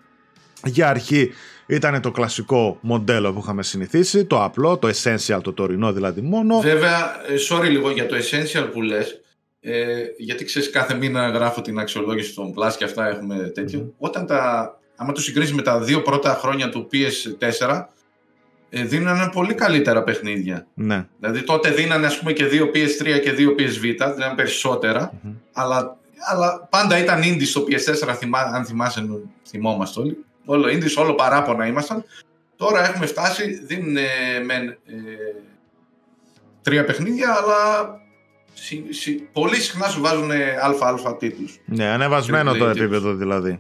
για αρχή ήταν το κλασικό μοντέλο που είχαμε συνηθίσει, το απλό, το essential, το τωρινό δηλαδή μόνο. Βέβαια, sorry λίγο για το essential που λες, γιατί ξέρεις κάθε μήνα γράφω την αξιολόγηση των Plus και αυτά έχουμε τέτοιο. Όταν άμα το συγκρίνεις με τα 2 πρώτα χρόνια του PS4, δίνανε πολύ καλύτερα παιχνίδια. Ναι. Δηλαδή τότε δίνανε, ας πούμε, και 2 PS3 και 2 PSV, δίνανε περισσότερα, αλλά πάντα ήταν indie στο PS4, αν θυμόμαστε όλοι. Όλο indies, όλο παράπονα ήμασταν. Τώρα έχουμε φτάσει, δίνουν τρία παιχνίδια, αλλά πολύ συχνά σου βάζουν αλφα-αλφα τίτλους. Ναι, ανεβασμένο το επίπεδο δηλαδή.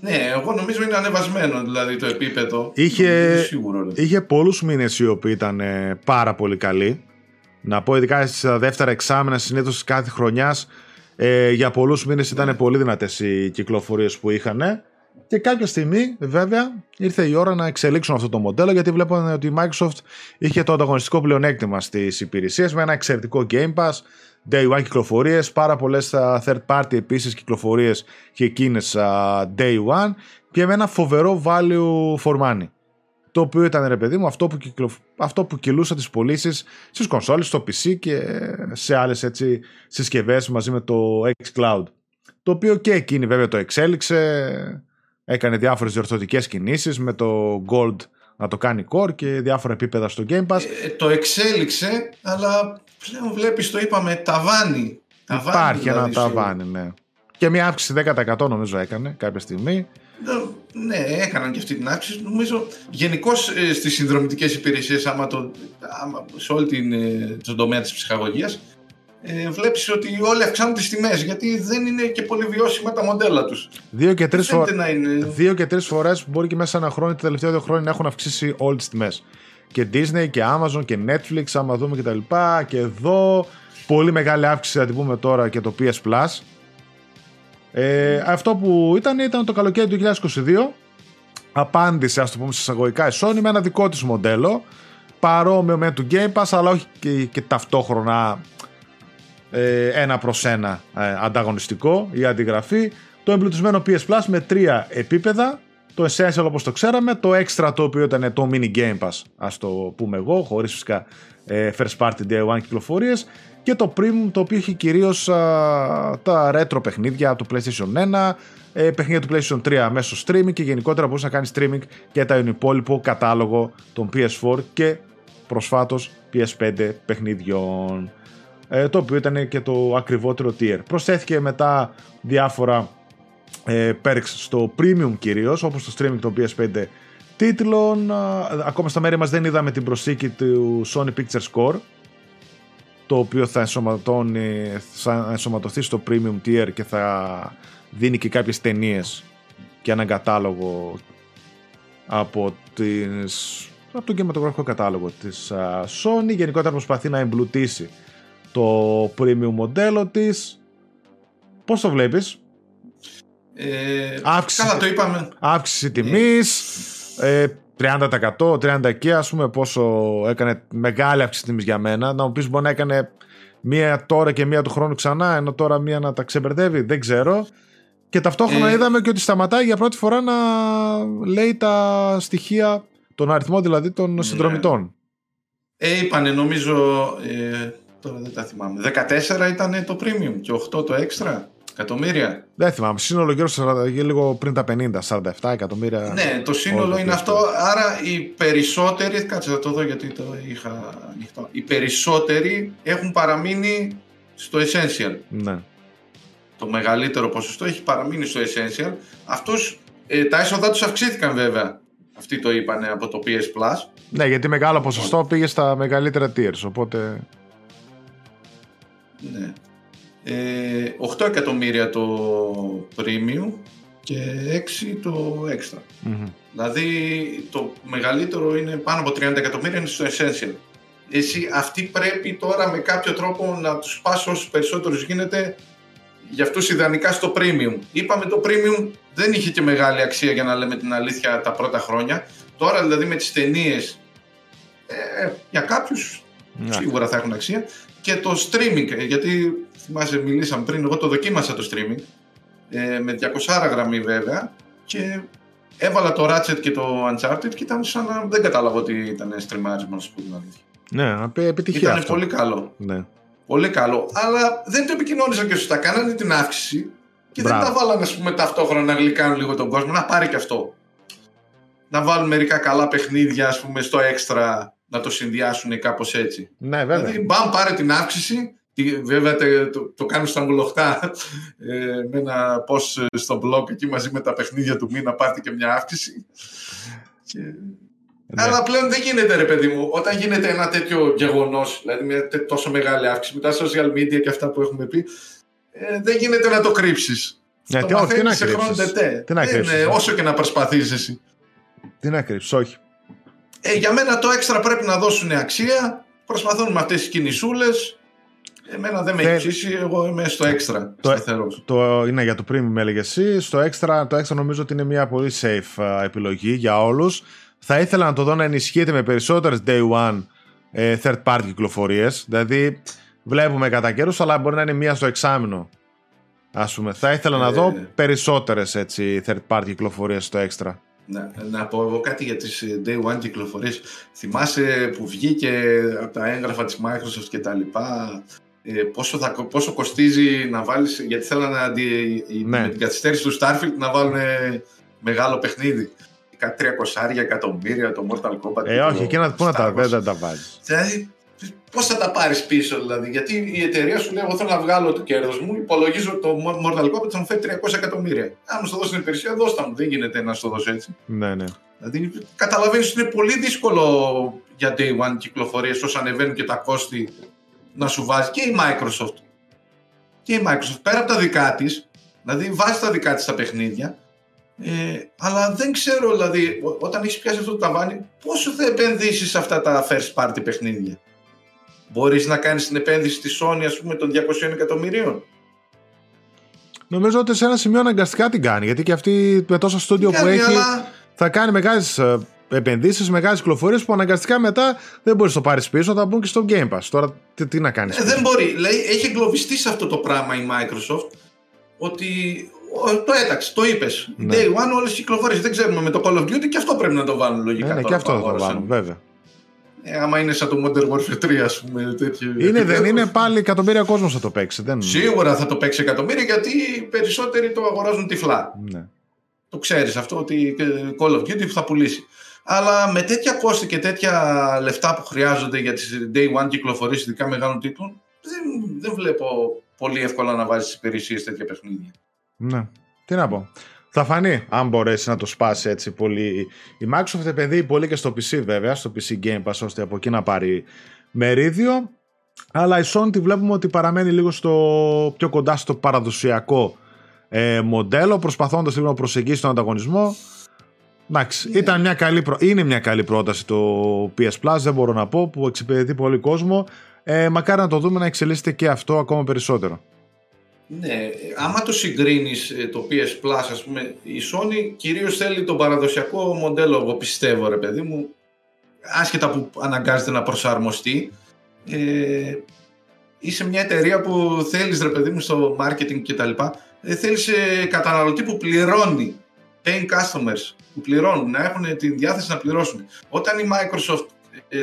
Ναι, εγώ νομίζω είναι ανεβασμένο δηλαδή το επίπεδο. Είχε πολλούς μήνες οι οποίοι ήταν πάρα πολύ καλοί. Να πω ειδικά στα δεύτερα εξάμηνα συνήθως κάθε χρονιάς, για πολλούς μήνες ήταν πολύ δυνατές οι κυκλοφορίες που είχαν. Και κάποια στιγμή, βέβαια, ήρθε η ώρα να εξελίξουν αυτό το μοντέλο, γιατί βλέπουμε ότι η Microsoft είχε το ανταγωνιστικό πλεονέκτημα στις υπηρεσίες με ένα εξαιρετικό Game Pass, Day One κυκλοφορίες, πάρα πολλές third party επίσης κυκλοφορίες και εκείνες Day One, και με ένα φοβερό value for money. Το οποίο ήταν, ρε παιδί μου, αυτό που κυλούσε τις πωλήσεις στις κονσόλες, στο PC και σε άλλες έτσι συσκευές μαζί με το xCloud. Το οποίο και εκείνη βέβαια το εξέλιξε. Έκανε διάφορες διορθωτικές κινήσεις με το Gold να το κάνει Core και διάφορα επίπεδα στο Game Pass. Το εξέλιξε, αλλά πλέον βλέπεις, το είπαμε, ταβάνι. Υπάρχει δηλαδή, ένα ταβάνι, ναι. Και μια αύξηση 10% νομίζω έκανε κάποια στιγμή. Ναι, έκαναν και αυτή την αύξηση. Νομίζω γενικώς στις συνδρομητικές υπηρεσίες, σε όλη τον τομέα της ψυχαγωγίας, βλέπεις ότι όλοι αυξάνουν τις τιμές, γιατί δεν είναι και πολύ βιώσιμα τα μοντέλα τους. 2 και 3 φορές μπορεί και μέσα ένα χρόνο, τα τελευταία 2 χρόνια, να έχουν αυξήσει όλες τις τιμές. Και Disney και Amazon και Netflix, άμα δούμε και τα λοιπά. Και εδώ πολύ μεγάλη αύξηση, θα την πούμε τώρα, και το PS Plus. Αυτό που ήταν το καλοκαίρι του 2022. Απάντησε, ας το πούμε εισαγωγικά, η Sony με ένα δικό της μοντέλο, παρόμοιο με του Game Pass, αλλά όχι και ταυτόχρονα ένα προς ένα ανταγωνιστικό ή αντιγραφή. Το εμπλουτισμένο PS Plus με 3 επίπεδα, το Essential όπως το ξέραμε, το Extra, το οποίο ήταν το Mini Game Pass, ας το πούμε εγώ, χωρίς φυσικά First Party Day One κυκλοφορίες, και το Premium, το οποίο είχε κυρίως τα retro παιχνίδια του PlayStation 1, παιχνίδια του PlayStation 3 μέσω streaming, και γενικότερα μπορούσε να κάνει streaming και τον υπόλοιπο κατάλογο των PS4 και προσφάτως PS5 παιχνιδιών, το οποίο ήταν και το ακριβότερο tier. Προσθέθηκε μετά διάφορα perks στο premium κυρίως, όπως το streaming των PS5 τίτλων. Ακόμα στα μέρη μας δεν είδαμε την προσθήκη του Sony Picture Score, το οποίο θα ενσωματωθεί στο premium tier και θα δίνει και κάποιες ταινίες και έναν κατάλογο από τον κινηματογραφικό κατάλογο της Sony. Γενικότερα προσπαθεί να εμπλουτίσει το premium μοντέλο της. Πώς το βλέπεις? Καλά το είπαμε. Αύξηση τιμής 30% και, ας πούμε, πόσο έκανε? Μεγάλη αύξηση τιμής για μένα. Να μου πεις, μπορεί να έκανε μία τώρα και μία του χρόνου ξανά, ενώ τώρα μία να τα ξεμπερδεύει, δεν ξέρω. Και ταυτόχρονα είδαμε και ότι σταματάει για πρώτη φορά να λέει τα στοιχεία, τον αριθμό δηλαδή των συνδρομητών. Είπανε νομίζω, τώρα δεν τα θυμάμαι, 14 ήταν το premium και 8 το extra εκατομμύρια. Δεν θυμάμαι, σύνολο γύρω λίγο πριν τα 50, 47 εκατομμύρια. Ναι, το σύνολο είναι αυτό, άρα οι περισσότεροι, κάτσε να το δω γιατί το είχα ανοιχτό, οι περισσότεροι έχουν παραμείνει στο Essential. Ναι. Το μεγαλύτερο ποσοστό έχει παραμείνει στο Essential. Αυτούς τα έσοδα τους αυξήθηκαν βέβαια. Αυτοί το είπανε από το PS Plus. Ναι, γιατί μεγάλο ποσοστό πήγε στα μεγαλύτερα tiers, οπότε... Ναι. 8 εκατομμύρια το premium και 6 το extra. Mm-hmm. Δηλαδή το μεγαλύτερο είναι πάνω από 30 εκατομμύρια είναι στο Essential. Εσύ, αυτοί πρέπει τώρα με κάποιο τρόπο να τους πας όσους περισσότερους γίνεται... Για αυτούς ιδανικά στο premium. Είπαμε το premium δεν είχε και μεγάλη αξία για να λέμε την αλήθεια τα πρώτα χρόνια. Τώρα δηλαδή με τις ταινίες για κάποιους σίγουρα θα έχουν αξία. Και το streaming, γιατί θυμάσαι μιλήσαμε πριν, εγώ το δοκίμασα το streaming με 200 γραμμή βέβαια και έβαλα το Ratchet και το Uncharted και ήταν σαν να δεν κατάλαβα ότι ήταν στριμάρισμα να σου πω την αλήθεια. Ναι, επιτυχία ήταν αυτό. Πολύ καλό. Ναι. Πολύ καλό, αλλά δεν το επικοινώνησαν και σωστά. Κάνανε την αύξηση και δεν τα βάλανε, ας πούμε, ταυτόχρονα να γλυκάνουν λίγο τον κόσμο. Να πάρει και αυτό. Να βάλουν μερικά καλά παιχνίδια, ας πούμε, στο έξτρα, να το συνδυάσουν κάπως έτσι. Ναι, βέβαια. Δηλαδή, μπαμ, πάρε την αύξηση. Βέβαια, το κάνουν στα μουλοχτά με ένα post στο blog εκεί μαζί με τα παιχνίδια του μήνα. Πάρτε και μια αύξηση. Και... Ναι. Αλλά πλέον δεν γίνεται, ρε παιδί μου. Όταν γίνεται ένα τέτοιο γεγονός, δηλαδή μια τόσο μεγάλη αύξηση με τα social media και αυτά που έχουμε πει, δεν γίνεται να το κρύψεις. Ναι, το μαθαίνεις σε χρόνο τετέ. Όσο και να προσπαθείς εσύ. Τι να κρύψεις, όχι. Για μένα το έξτρα πρέπει να δώσουν αξία. Προσπαθούν με αυτές τις κινησούλες. Εμένα δεν με εξήσει, εγώ είμαι στο έξτρα. Είναι για το premium, έλεγες εσύ. Στο έξτρα, το έξτρα νομίζω ότι είναι μια πολύ safe επιλογή για όλους. Θα ήθελα να το δω να ενισχύεται με περισσότερες day one third party κυκλοφορίες. Δηλαδή βλέπουμε κατά καιρούς, αλλά μπορεί να είναι μία στο εξάμηνο, ας πούμε. Θα ήθελα να δω περισσότερες έτσι third party κυκλοφορίες στο extra. Να πω εγώ κάτι για τις day one κυκλοφορίες. Θυμάσαι που βγήκε από τα έγγραφα της Microsoft και τα λοιπά, πόσο κοστίζει να βάλεις, γιατί θέλανε με την καθυστέρηση του Starfield να βάλουν μεγάλο παιχνίδι. 300 εκατομμύρια το Mortal Kombat. Όχι, και να δεν τα βάζεις. Δηλαδή, πώς θα τα πάρεις πίσω, δηλαδή. Γιατί η εταιρεία σου λέει: εγώ θέλω να βγάλω το κέρδος μου. Υπολογίζω το Mortal Kombat θα μου φέρει 300 εκατομμύρια. Αν μου στο δώσει την υπηρεσία, δώστα μου. Δεν γίνεται να στο δώσει έτσι. Ναι, ναι. Δηλαδή, καταλαβαίνεις ότι είναι πολύ δύσκολο για day one κυκλοφορίες όσο ανεβαίνουν και τα κόστη να σου βάζει και η Microsoft. Και η Microsoft πέρα από τα δικά της, δηλαδή βάζει τα δικά της τα παιχνίδια. Αλλά δεν ξέρω, δηλαδή, όταν έχεις πιάσει αυτό το ταβάνι, πόσο θα επενδύσεις σε αυτά τα first party παιχνίδια. Μπορείς να κάνεις την επένδυση της Sony, ας πούμε, των 200 εκατομμυρίων. Νομίζω ότι σε ένα σημείο αναγκαστικά την κάνει, γιατί και αυτή με τόσα στούντιο που έχει, αλλά... θα κάνει μεγάλες επενδύσεις, μεγάλες κυκλοφορίες που αναγκαστικά μετά δεν μπορείς να το πάρεις πίσω, θα μπουν και στο Game Pass. Τώρα τι να κάνεις. Δεν μπορεί. Λέει, έχει εγκλωβιστεί σε αυτό το πράγμα η Microsoft, ότι... Το έταξε, το είπες. Ναι. Day one όλες οι κυκλοφορίες. Δεν ξέρουμε με το Call of Duty και αυτό πρέπει να το βάλουν λογικά. Ναι, και αυτό θα το βάλουν, βέβαια. Άμα είναι σαν το Modern Warfare 3, ας πούμε. Δεν είναι πάλι εκατομμύρια κόσμος θα το παίξει. Σίγουρα θα το παίξει εκατομμύρια γιατί οι περισσότεροι το αγοράζουν τυφλά. Ναι. Το ξέρεις αυτό ότι Call of Duty θα πουλήσει. Αλλά με τέτοια κόστη και τέτοια λεφτά που χρειάζονται για τις day one κυκλοφορίες, ειδικά μεγάλων τίτλων, δεν βλέπω πολύ εύκολα να βάζεις υπηρεσίες τέτοια παιχνίδια. Ναι, τι να πω. Θα φανεί αν μπορέσει να το σπάσει έτσι πολύ. Η Microsoft επενδύει πολύ και στο PC βέβαια, στο PC Game Pass, ώστε από εκεί να πάρει μερίδιο. Αλλά η Sony τη βλέπουμε ότι παραμένει λίγο στο πιο κοντά στο παραδοσιακό μοντέλο, προσπαθώντας λίγο να προσεγγίσει τον ανταγωνισμό. Εντάξει, είναι μια καλή πρόταση το PS Plus, δεν μπορώ να πω, που εξυπηρετεί πολύ κόσμο. Μακάρι να το δούμε να εξελίσσεται και αυτό ακόμα περισσότερο. Ναι, άμα το συγκρίνεις το PS Plus, ας πούμε, η Sony κυρίως θέλει τον παραδοσιακό μοντέλο, εγώ πιστεύω, ρε παιδί μου, άσχετα που αναγκάζεται να προσαρμοστεί, είσαι μια εταιρεία που θέλεις, ρε παιδί μου, στο marketing κτλ. Θέλεις καταναλωτή που πληρώνει, paying customers που πληρώνουν, να έχουν την διάθεση να πληρώσουν. Όταν η Microsoft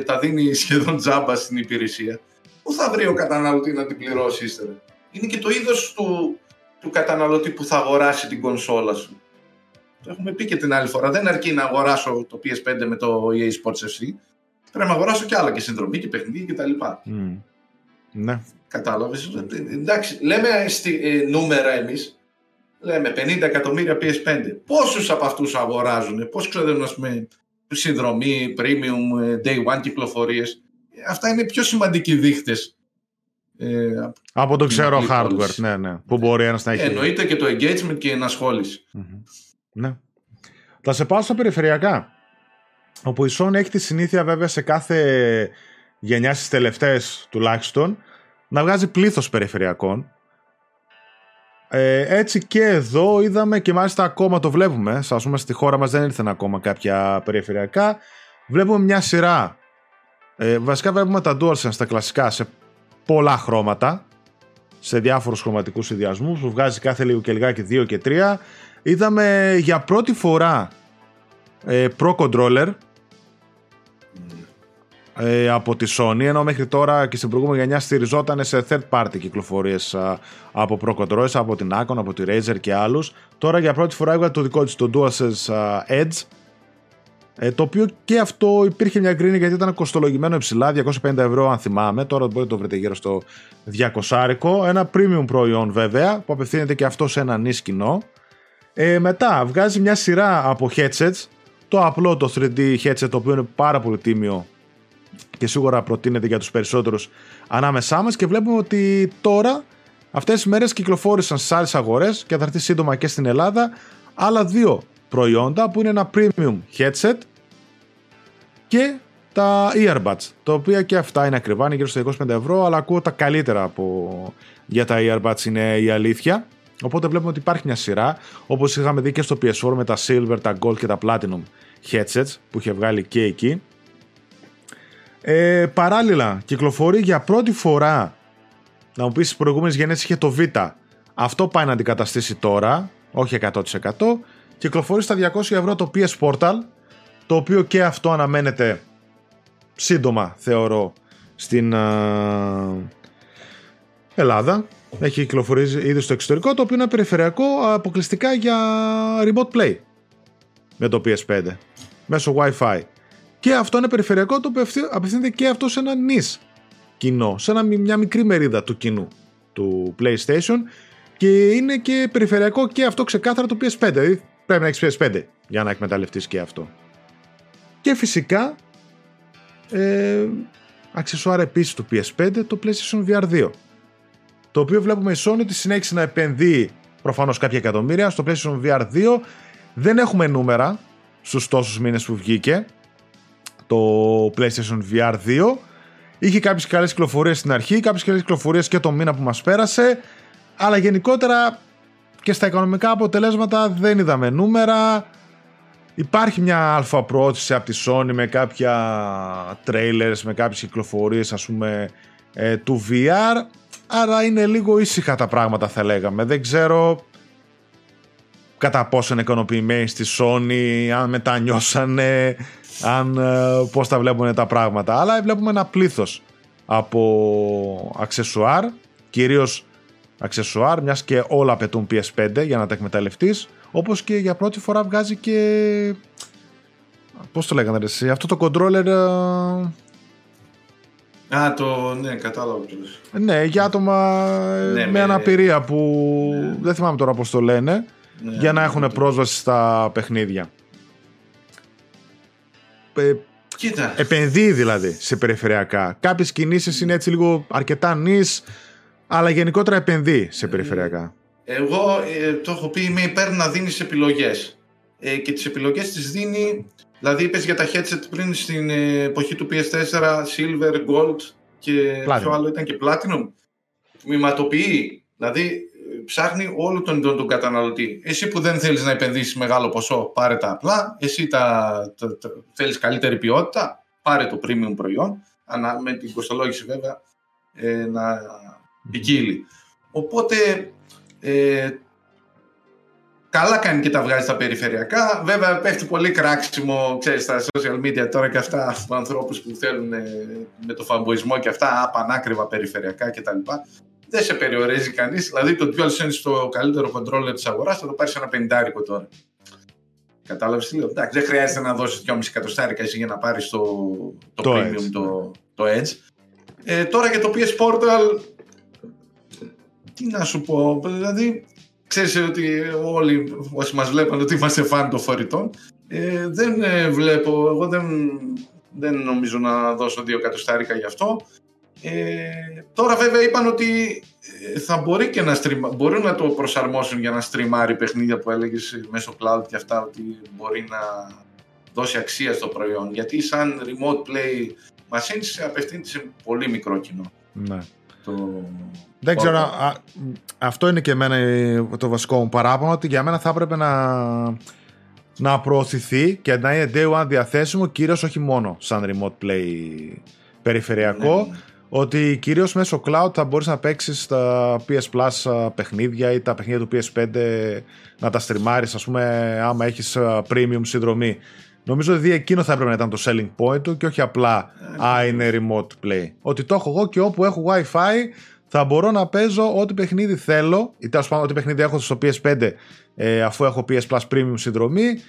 τα δίνει σχεδόν τζάμπα στην υπηρεσία, πού θα βρει ο καταναλωτή να την πληρώσει ύστερα? Είναι και το είδος του καταναλωτή που θα αγοράσει την κονσόλα σου. Το έχουμε πει και την άλλη φορά. Δεν αρκεί να αγοράσω το PS5 με το EA Sports FC. Πρέπει να αγοράσω και άλλα, και συνδρομή και παιχνίδι και τα λοιπά. Ναι. Κατάλαβες. Εντάξει, λέμε νούμερα εμείς. Λέμε 50 εκατομμύρια PS5. Πόσους από αυτούς αγοράζουν? Πώς ξέρουν, ας πούμε, συνδρομή, premium, day one κυκλοφορίες? Αυτά είναι πιο σημαντικοί δείχτες. Από το ξέρω hardware, ναι. Που μπορεί ένας να έχει. Εννοείται και το engagement και η ενασχόληση. Ναι. Θα σε πάω στα περιφερειακά, όπου η Sony έχει τη συνήθεια, βέβαια, σε κάθε γενιά, στις τελευταίες τουλάχιστον, να βγάζει πλήθος περιφερειακών. Έτσι και εδώ είδαμε, και μάλιστα ακόμα το βλέπουμε, ας πούμε στη χώρα μας δεν ήρθαν ακόμα κάποια περιφερειακά. Βλέπουμε μια σειρά, βασικά βλέπουμε τα DualSense, τα κλασικά, σε πολλά χρώματα, σε διάφορους χρωματικούς συνδυασμούς που βγάζει κάθε λίγο και λιγάκι 2 και 3. Είδαμε για πρώτη φορά Pro Controller από τη Sony, ενώ μέχρι τώρα και στην προηγούμενη γενιά στηριζόταν σε third party κυκλοφορίες από Pro Controllers, από την Acon, από τη Razer και άλλους. Τώρα για πρώτη φορά έβγαλε το δικό της, το DualSense Edge, το οποίο και αυτό υπήρχε μια γκρίνη γιατί ήταν κοστολογημένο υψηλά, 250 ευρώ, αν θυμάμαι. Τώρα μπορείτε να το βρείτε γύρω στο 200. Ένα premium προϊόν βέβαια, που απευθύνεται και αυτό σε ένα νης κοινό. Μετά βγάζει μια σειρά από headsets, το απλό, το 3D headset, το οποίο είναι πάρα πολύ τίμιο και σίγουρα προτείνεται για τους περισσότερους ανάμεσά μας, και βλέπουμε ότι τώρα αυτές τις μέρες κυκλοφόρησαν στις άλλες αγορές και θα έρθει σύντομα και στην Ελλάδα άλλα δύο προϊόντα, που είναι ένα premium headset και τα earbuds, τα οποία και αυτά είναι ακριβά, είναι γύρω στα 25 ευρώ, αλλά ακούω τα καλύτερα για τα earbuds είναι η αλήθεια. Οπότε βλέπουμε ότι υπάρχει μια σειρά, όπως είχαμε δει και στο PS4 με τα Silver, τα Gold και τα Platinum headsets που είχε βγάλει και εκεί. Παράλληλα κυκλοφορεί για πρώτη φορά, να μου πεις στις προηγούμενες γενιές είχε το Vita, αυτό πάει να αντικαταστήσει τώρα, όχι 100%. Κυκλοφορεί στα 200 ευρώ το PS Portal, το οποίο και αυτό αναμένεται σύντομα, θεωρώ, στην Ελλάδα. Έχει κυκλοφορήσει ήδη στο εξωτερικό, το οποίο είναι περιφερειακό αποκλειστικά για remote play με το PS5 μέσω Wi-Fi, και αυτό είναι περιφερειακό, το οποίο απευθύνεται και αυτό σε ένα niche κοινό, σε μια μικρή μερίδα του κοινού του PlayStation, και είναι και περιφερειακό και αυτό ξεκάθαρα το PS5, δηλαδή πρέπει να έχεις PS5 για να εκμεταλλευτείς και αυτό. Και φυσικά αξεσουάρ επίσης του PS5, το PlayStation VR 2, το οποίο βλέπουμε η Sony ότι συνέχισε να επενδύει προφανώς κάποια εκατομμύρια στο PlayStation VR 2. Δεν έχουμε νούμερα στους τόσους μήνες που βγήκε το PlayStation VR 2. Είχε κάποιες καλές κυκλοφορίες στην αρχή, κάποιες καλές κυκλοφορίες και το μήνα που μας πέρασε, αλλά γενικότερα και στα οικονομικά αποτελέσματα δεν είδαμε νούμερα. Υπάρχει μια αλφαπροώθηση από τη Sony με κάποια trailers, με κάποιες κυκλοφορίες, ας πούμε, του VR. Άρα είναι λίγο ήσυχα τα πράγματα, θα λέγαμε. Δεν ξέρω κατά πόσο είναι ικανοποιημένοι στη Sony, αν μετανιώσανε, πώς τα βλέπουν τα πράγματα. Αλλά βλέπουμε ένα πλήθος από αξεσουάρ, κυρίως αξεσουάρ, μιας και όλα απαιτούν PS5 για να τα εκμεταλλευτείς. Όπως και για πρώτη φορά βγάζει και, πώς το λέγανε εσύ, αυτό το controller. Ναι, κατάλαβα. Ναι, για άτομα με αναπηρία που δεν θυμάμαι τώρα πώς το λένε, για να έχουν πρόσβαση στα παιχνίδια. Κοίτα. Επενδύει δηλαδή σε περιφερειακά. Κάποιες κινήσεις είναι έτσι λίγο αρκετά νης, αλλά γενικότερα επενδύει σε περιφερειακά. Εγώ το έχω πει, είμαι υπέρ να δίνεις επιλογές. Και τις επιλογές τις δίνει. Δηλαδή είπες για τα headset πριν, στην εποχή του PS4, Silver, Gold και ποιο άλλο ήταν, και Platinum. Τμηματοποιεί, δηλαδή ψάχνει όλο τον καταναλωτή. Εσύ που δεν θέλεις να επενδύσεις μεγάλο ποσό, πάρε τα απλά. Εσύ θέλεις καλύτερη ποιότητα, πάρε το premium προϊόν, με την κοστολόγηση βέβαια να ποικίλει. Οπότε καλά κάνει και τα βγάζει στα περιφερειακά. Βέβαια πέφτει πολύ κράξιμο, ξέρεις, στα social media τώρα και αυτά, στους ανθρώπους που θέλουν με το φαμποϊσμό και αυτά πανάκριβα περιφερειακά κτλ. Δεν σε περιορίζει κανείς. Δηλαδή το DualSense, το καλύτερο controller της αγοράς, θα το πάρεις ένα 50 τώρα. Κατάλαβες τι λέω? Εντάξει, δεν χρειάζεται να δώσεις 2,5 εκατοστάρικα εσύ για να πάρεις το premium, Edge. Το Edge. Τώρα για το PS Portal, τι να σου πω, δηλαδή ξέρεις ότι όλοι όσοι μας βλέπουν ότι είμαστε φαν των φορητών, δεν βλέπω, εγώ δεν νομίζω να δώσω 2 εκατοστάρικα γι' αυτό. Τώρα βέβαια είπαν ότι θα μπορεί και μπορούν να το προσαρμόσουν για να στριμάρει παιχνίδια που έλεγες μέσω cloud και αυτά, ότι μπορεί να δώσει αξία στο προϊόν, γιατί σαν remote play machines απευθύνεται σε πολύ μικρό κοινό. Ναι. Δεν ξέρω, αυτό είναι και εμένα το βασικό μου παράπονο, ότι για μένα θα έπρεπε να προωθηθεί και να είναι day one διαθέσιμο, κυρίως όχι μόνο σαν remote play περιφερειακό, ναι. Ότι κυρίως μέσω cloud θα μπορείς να παίξεις τα PS Plus παιχνίδια ή τα παιχνίδια του PS5 να τα στριμάρεις, ας πούμε, άμα έχεις premium συνδρομή. Νομίζω ότι εκείνο θα έπρεπε να ήταν το selling point του και όχι απλά είναι remote play. Ότι το έχω εγώ και όπου έχω Wi-Fi θα μπορώ να παίζω ό,τι παιχνίδι θέλω ή τέλος πάντων ό,τι παιχνίδι έχω στο PS5 αφού έχω PS Plus premium συνδρομή,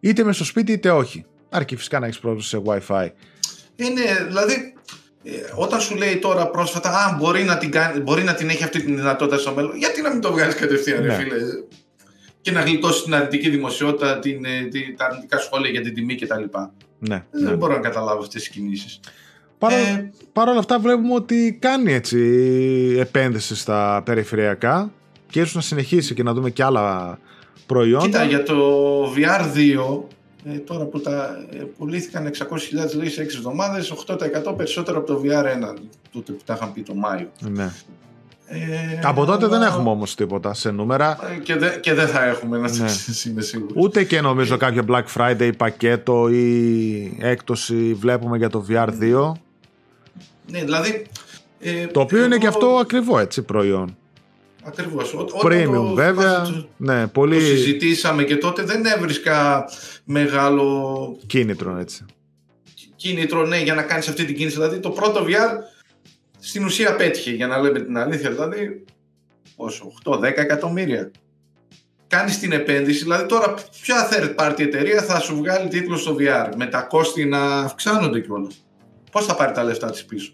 είτε με στο σπίτι είτε όχι. Αρκεί φυσικά να έχεις πρόσβαση σε Wi-Fi. Είναι, δηλαδή, όταν σου λέει τώρα πρόσφατα μπορεί να την έχει αυτή τη δυνατότητα στο μέλλον, γιατί να μην το βγάλεις κατευθείαν, ναι, ρε φίλε, και να γλιτώσει την αρνητική δημοσιότητα, τα αρνητικά σχόλια για την τιμή κτλ. Ναι, δεν μπορώ να καταλάβω αυτές τις κινήσεις. Παρ' όλα αυτά βλέπουμε ότι κάνει έτσι επένδυση στα περιφερειακά και ίσως να συνεχίσει και να δούμε και άλλα προϊόντα. Κοίτα, για το VR2, τώρα που τα πουλήθηκαν 600.000 λέει σε 6 εβδομάδες, 8% περισσότερο από το VR1, τότε που τα είχαν πει το Μάιο. Ναι. Από τότε δεν έχουμε όμως τίποτα σε νούμερα. Και δεν θα έχουμε, να είμαι σίγουρος. Ούτε και νομίζω κάποιο Black Friday πακέτο ή έκπτωση βλέπουμε για το VR2. Ναι, δηλαδή. Το οποίο είναι και αυτό ακριβό, έτσι, προϊόν. Ακριβώς. Premium, βέβαια. Ναι, πολύ. Το συζητήσαμε και τότε, δεν έβρισκα μεγάλο κίνητρο, έτσι. Κίνητρο, ναι, για να κάνεις αυτή την κίνηση. Δηλαδή το πρώτο VR. Στην ουσία πέτυχε, για να λέμε την αλήθεια, δηλαδή πόσο, 8-10 εκατομμύρια. Κάνεις την επένδυση, δηλαδή τώρα ποια third party εταιρεία θα σου βγάλει τίτλο στο VR, με τα κόστη να αυξάνονται κιόλας. Πώς θα πάρει τα λεφτά της πίσω,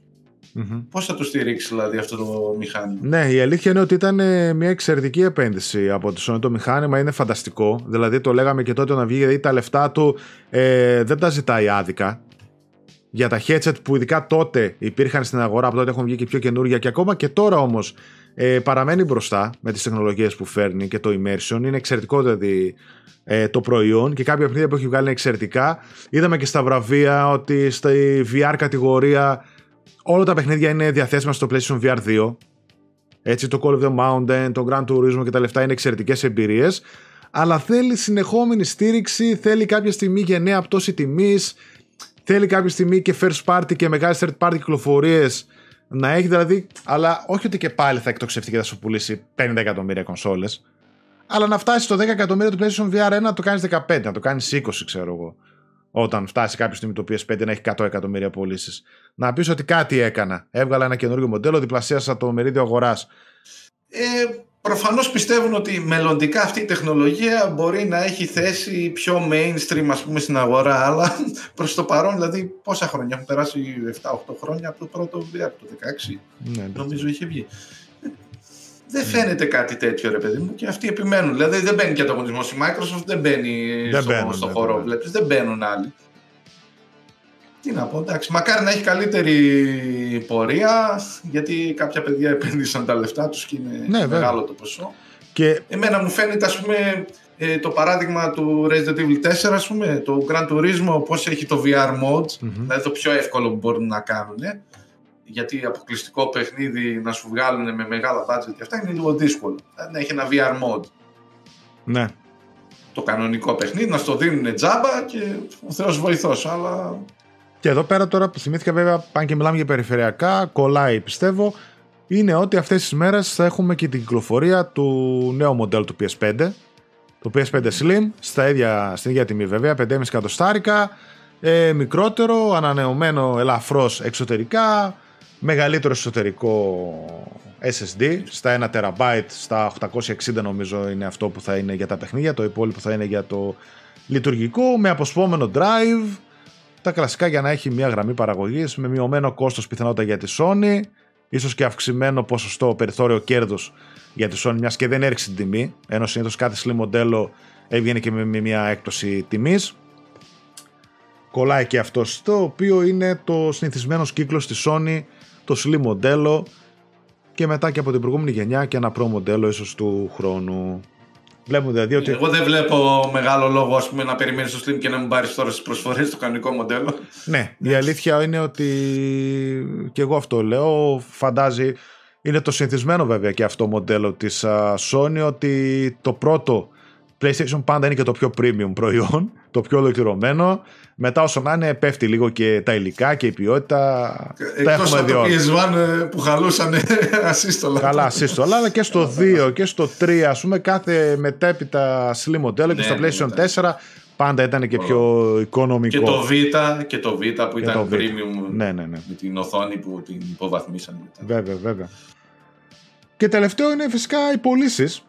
πώς θα το στηρίξει δηλαδή αυτό το μηχάνημα. Ναι, η αλήθεια είναι ότι ήταν μια εξαιρετική επένδυση από τη Sony. Το μηχάνημα είναι φανταστικό, δηλαδή το λέγαμε και τότε να βγει, δηλαδή τα λεφτά του δεν τα ζητάει άδικα. Για τα headset που ειδικά τότε υπήρχαν στην αγορά, από τότε έχουν βγει και πιο καινούργια και ακόμα και τώρα όμως παραμένει μπροστά με τις τεχνολογίες που φέρνει και το immersion. Είναι εξαιρετικό δηλαδή το προϊόν και κάποια παιχνίδια που έχει βγάλει είναι εξαιρετικά. Είδαμε και στα βραβεία ότι στη VR κατηγορία όλα τα παιχνίδια είναι διαθέσιμα στο PlayStation VR 2. Έτσι, το Call of the Mountain, το Gran Turismo και τα λεφτά είναι εξαιρετικές εμπειρίες. Αλλά θέλει συνεχόμενη στήριξη, θέλει κάποια στιγμή γενναία πτώση τιμής. Θέλει κάποια στιγμή και first party και μεγάλη third party κυκλοφορίες να έχει δηλαδή, αλλά όχι ότι και πάλι θα εκτοξευτεί και θα σου πουλήσει 50 εκατομμύρια κονσόλες, αλλά να φτάσει στο 10 εκατομμύρια του PlayStation VR 1 να το κάνεις 15, να το κάνεις 20, ξέρω εγώ, όταν φτάσει κάποια στιγμή το PS5 να έχει 100 εκατομμύρια πωλήσεις. Να πεις ότι κάτι έκανα, έβγαλα ένα καινούργιο μοντέλο, διπλασίασα το μερίδιο αγοράς. Προφανώς πιστεύουν ότι μελλοντικά αυτή η τεχνολογία μπορεί να έχει θέση πιο mainstream, ας πούμε, στην αγορά, αλλά προς το παρόν, δηλαδή πόσα χρόνια έχουν περάσει, 7-8 χρόνια από το πρώτο VR, από το 16, ναι, νομίζω είχε βγει. Δεν φαίνεται κάτι τέτοιο, ρε παιδί μου, και αυτοί επιμένουν. Δηλαδή δεν μπαίνει και ανταγωνισμός η Microsoft, δεν μπαίνει στο χώρο, βλέπεις, δεν μπαίνουν άλλοι. Τι να πω, εντάξει, μακάρι να έχει καλύτερη πορεία, γιατί κάποια παιδιά επένδυσαν τα λεφτά τους και είναι μεγάλο το ποσό. Και εμένα μου φαίνεται, ας πούμε, το παράδειγμα του Resident Evil 4, ας πούμε, το Gran Turismo, πώς έχει το VR mode, δηλαδή το πιο εύκολο που μπορούν να κάνουν, γιατί αποκλειστικό παιχνίδι να σου βγάλουν με μεγάλα budget και αυτά είναι λίγο δύσκολο, δηλαδή να έχει ένα VR mode. Ναι. Το κανονικό παιχνίδι, να στο δίνουν τζάμπα και ο Θεός βοηθός, αλλά Και εδώ πέρα τώρα που θυμήθηκα, βέβαια, αν και μιλάμε για περιφερειακά, κολλάει πιστεύω, είναι ότι αυτές τις μέρες θα έχουμε και την κυκλοφορία του νέου μοντέλου του PS5, το PS5 Slim, στην ίδια τιμή βέβαια, 5,5 εκατοστάρικα, μικρότερο, ανανεωμένο ελαφρώς εξωτερικά, μεγαλύτερο εσωτερικό SSD, στα 1 TB, στα 860 νομίζω είναι αυτό που θα είναι για τα παιχνίδια, το υπόλοιπο θα είναι για το λειτουργικό, με αποσπόμενο drive, τα κλασικά για να έχει μια γραμμή παραγωγής, με μειωμένο κόστος πιθανότητα για τη Sony, ίσως και αυξημένο ποσοστό περιθώριο κέρδους για τη Sony, μιας και δεν έριξε την τιμή, ενώ συνήθως κάθε slim μοντέλο έβγαινε και με μια έκπτωση τιμής. Κολλάει και αυτό, το οποίο είναι το συνηθισμένο κύκλος της Sony, το slim μοντέλο και μετά και από την προηγούμενη γενιά και ένα pro μοντέλο ίσως του χρόνου. Βλέπουμε δηλαδή ότι... Εγώ δεν βλέπω μεγάλο λόγο, ας πούμε, να περιμένεις στο Slim και να μην πάρεις τώρα στις προσφορές το κανονικό μοντέλο. Ναι, η αλήθεια είναι ότι και εγώ αυτό λέω, φαντάζει, είναι το συνηθισμένο βέβαια και αυτό μοντέλο της Sony, ότι το πρώτο PlayStation πάντα είναι και το πιο premium προϊόν, το πιο ολοκληρωμένο. Μετά όσο να είναι πέφτει λίγο και τα υλικά και η ποιότητα. Εκτός από το PS1 που χαλούσανε ασύστολα. Καλά ασύστολα, αλλά και στο 2 και στο 3, ας πούμε, κάθε μετέπειτα slim μοντέλο, και στο PlayStation 4 πάντα ήταν και πιο οικονομικό. Και το Vita, που ήταν premium, ναι. Με την οθόνη που την υποβαθμίσανε. Βέβαια, βέβαια. Και τελευταίο είναι φυσικά οι πωλήσεις,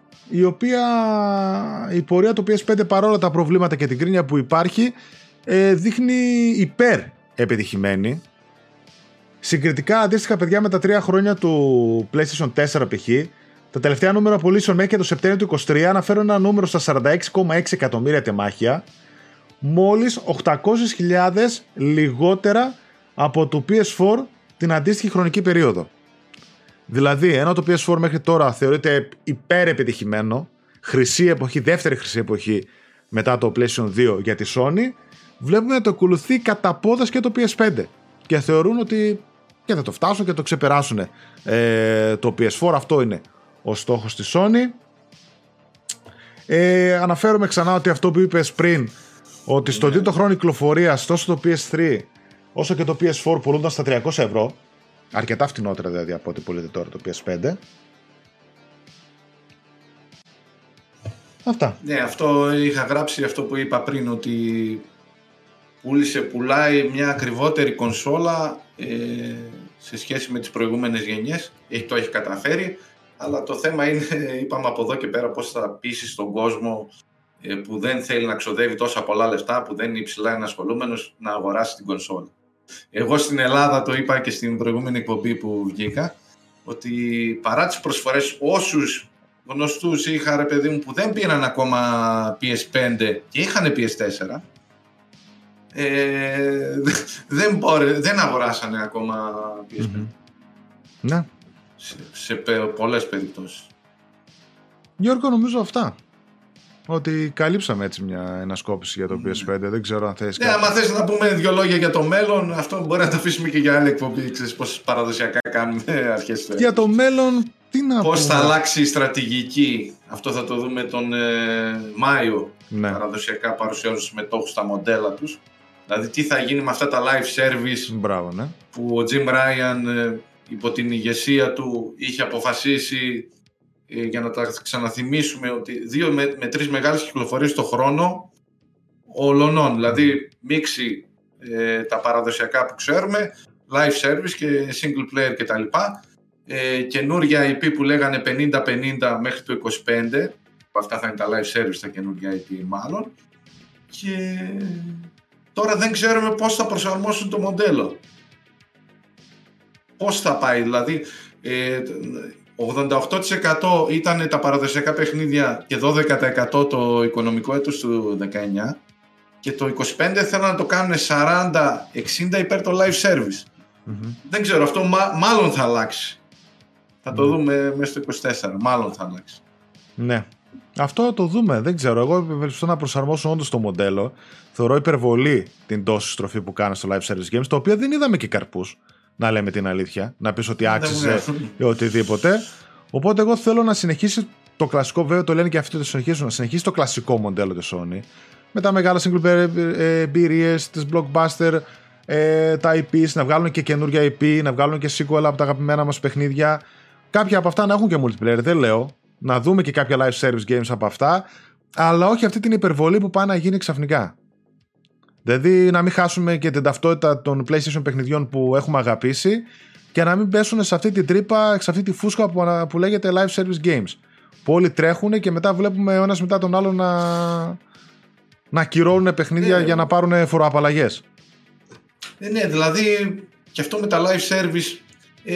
η πορεία του PS5 παρόλα τα προβλήματα και την κρίνια που υπάρχει δείχνει υπερ επιτυχημένη. Συγκριτικά αντίστοιχα, παιδιά, με τα 3 χρόνια του PlayStation 4 π.χ. τα τελευταία νούμερα πωλήσεων μέχρι και το Σεπτέμβριο του 23 αναφέρουν ένα νούμερο στα 46,6 εκατομμύρια τεμάχια, μόλις 800.000 λιγότερα από το PS4 την αντίστοιχη χρονική περίοδο. Δηλαδή, ενώ το PS4 μέχρι τώρα θεωρείται υπερεπιτυχημένο, χρυσή εποχή, δεύτερη χρυσή εποχή μετά το PlayStation 2 για τη Sony, βλέπουμε να το ακολουθεί κατά πόδας και το PS5 και θεωρούν ότι και θα το φτάσουν και το ξεπεράσουν το PS4. Αυτό είναι ο στόχος της Sony. Αναφέρομαι ξανά ότι αυτό που είπες πριν, ότι στον τρίτο χρόνο κυκλοφορίας τόσο το PS3 όσο και το PS4 πουλούνταν στα 300 ευρώ, αρκετά φτηνότερα δηλαδή από ό,τι πωλείται τώρα το PS5. Αυτά. Ναι, αυτό είχα γράψει, αυτό που είπα πριν, ότι πουλάει μια ακριβότερη κονσόλα σε σχέση με τις προηγούμενες γενιές. Το έχει καταφέρει, αλλά το θέμα είναι, είπαμε, από εδώ και πέρα πώς θα πείσεις τον κόσμο που δεν θέλει να ξοδεύει τόσα πολλά λεφτά, που δεν είναι υψηλά ενασχολούμενος, να αγοράσει την κονσόλα. Εγώ στην Ελλάδα το είπα και στην προηγούμενη εκπομπή που βγήκα, ότι παρά τις προσφορές, όσους γνωστούς είχα, ρε παιδί μου, που δεν πήραν ακόμα PS5 και είχαν PS4, δεν αγοράσανε ακόμα PS5. Ναι. Σε πολλές περιπτώσεις. Γιώργο, νομίζω αυτά, ότι καλύψαμε έτσι μια ενασκόπηση για το PS5. Δεν ξέρω αν θες. Ναι, άμα θες να πούμε δύο λόγια για το μέλλον, αυτό μπορεί να το αφήσουμε και για άλλη εκπομπή. Ξέρεις πως παραδοσιακά κάνουμε αρχές. Για το μέλλον, τι να πούμε. Πώς θα αλλάξει η στρατηγική, αυτό θα το δούμε τον Μάιο. Ναι. Παραδοσιακά παρουσιάζουν τους μετόχους στα μοντέλα τους. Δηλαδή, τι θα γίνει με αυτά τα live service. Μπράβο, ναι. Που ο Jim Ryan υπό την ηγεσία του είχε αποφασίσει. Για να τα ξαναθυμίσουμε, ότι 2 με 3 μεγάλες κυκλοφορίες το χρόνο ολονών, δηλαδή μίξη τα παραδοσιακά που ξέρουμε, live service και single player κτλ. Καινούργια IP που λέγανε 50-50 μέχρι το 25, αυτά θα είναι τα live service, τα καινούργια IP μάλλον, και τώρα δεν ξέρουμε πώς θα προσαρμόσουν το μοντέλο, πώς θα πάει. Δηλαδή 88% ήταν τα παραδοσιακά παιχνίδια και 12% το οικονομικό έτος του 19, και το 25 θέλουν να το κάνουν 40-60 υπέρ το live service. Δεν ξέρω, αυτό μάλλον θα αλλάξει. Θα το δούμε μέσα στο 24, μάλλον θα αλλάξει. Ναι, αυτό το δούμε, δεν ξέρω. Εγώ ευελπιστώ να προσαρμόσω όντως το μοντέλο. Θεωρώ υπερβολή την τόση στροφή που κάνει στο live service games, το οποίο δεν είδαμε και καρπούς, να λέμε την αλήθεια, να πεις ότι άξιζε ή οτιδήποτε. Οπότε εγώ θέλω να συνεχίσει το κλασικό, βέβαια το λένε και αυτοί το συνεχίζουν, να συνεχίσει το κλασικό μοντέλο της Sony, με τα μεγάλα single player εμπειρίες, τις blockbuster τα IPs, να βγάλουν και καινούργια IP, να βγάλουν και sequel από τα αγαπημένα μας παιχνίδια. Κάποια από αυτά να έχουν και multiplayer, δεν λέω. Να δούμε και κάποια live service games από αυτά, αλλά όχι αυτή την υπερβολή που πάει να γίνει ξαφνικά. Δηλαδή να μην χάσουμε και την ταυτότητα των PlayStation παιχνιδιών που έχουμε αγαπήσει και να μην πέσουν σε αυτή την τρύπα, σε αυτή τη φούσκα που λέγεται live service games. Που όλοι τρέχουν και μετά βλέπουμε ο ένας μετά τον άλλο να κυρώνουν παιχνίδια για να πάρουν φοροαπαλλαγές. Ναι, δηλαδή και αυτό με τα live service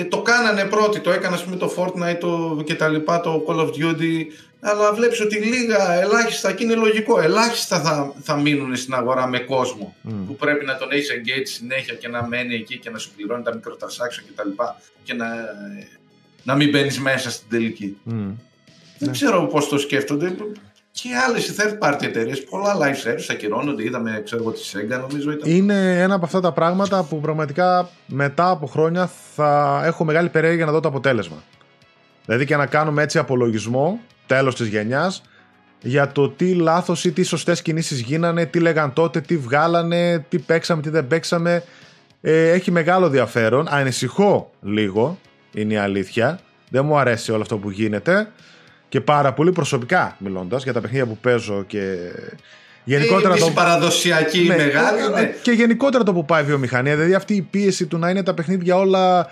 το κάνανε πρώτοι, το έκανα με το Fortnite και τα λοιπά, το Call of Duty, αλλά βλέπεις ότι λίγα, ελάχιστα, και είναι λογικό, ελάχιστα θα μείνουν στην αγορά με κόσμο που πρέπει να τον έχεις engage συνέχεια και να μένει εκεί και να σου πληρώνει τα microtransaction και τα λοιπά και να μην μπαίνεις μέσα στην τελική. Δεν ξέρω πώς το σκέφτονται. Και άλλες οι third party εταιρείες, πολλά live service ακυρώνονται. Είδαμε, ξέρω εγώ, τη Sega, νομίζω. Είναι ένα από αυτά τα πράγματα που πραγματικά μετά από χρόνια θα έχω μεγάλη περιέργεια να δω το αποτέλεσμα. Δηλαδή και να κάνουμε έτσι απολογισμό, τέλος της γενιάς, για το τι λάθος ή τι σωστές κινήσεις γίνανε, τι λέγαν τότε, τι βγάλανε, τι παίξαμε, τι δεν παίξαμε. Έχει μεγάλο ενδιαφέρον. Ανησυχώ λίγο, είναι η αλήθεια. Δεν μου αρέσει όλο αυτό που γίνεται. Και πάρα πολύ προσωπικά μιλώντας για τα παιχνίδια που παίζω και γενικότερα το παραδοσιακή μεγάλη και γενικότερα το που πάει η βιομηχανία. Δηλαδή αυτή η πίεση του να είναι τα παιχνίδια όλα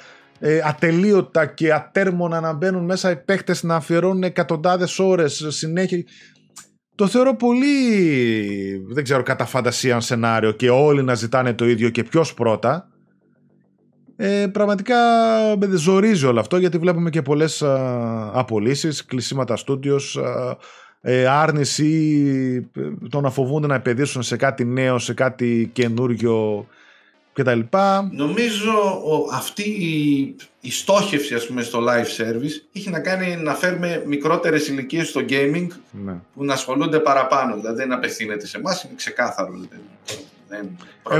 ατελείωτα και ατέρμονα, να μπαίνουν μέσα οι παίχτες, να αφιερώνουν εκατοντάδες ώρες συνέχεια, το θεωρώ πολύ, δεν ξέρω, κατά φαντασία σενάριο και όλοι να ζητάνε το ίδιο και ποιος πρώτα. Πραγματικά με ζορίζει όλο αυτό, γιατί βλέπουμε και πολλές απολύσεις, κλεισίματα στούντιος, άρνηση, το να φοβούνται να επενδύσουν σε κάτι νέο, σε κάτι καινούριο κτλ. Νομίζω αυτή η στόχευση, ας πούμε, στο live service έχει να κάνει να φέρουμε μικρότερες ηλικίες στο gaming, ναι, που να ασχολούνται παραπάνω. Δηλαδή δεν απευθύνεται σε εμάς, είναι ξεκάθαρο.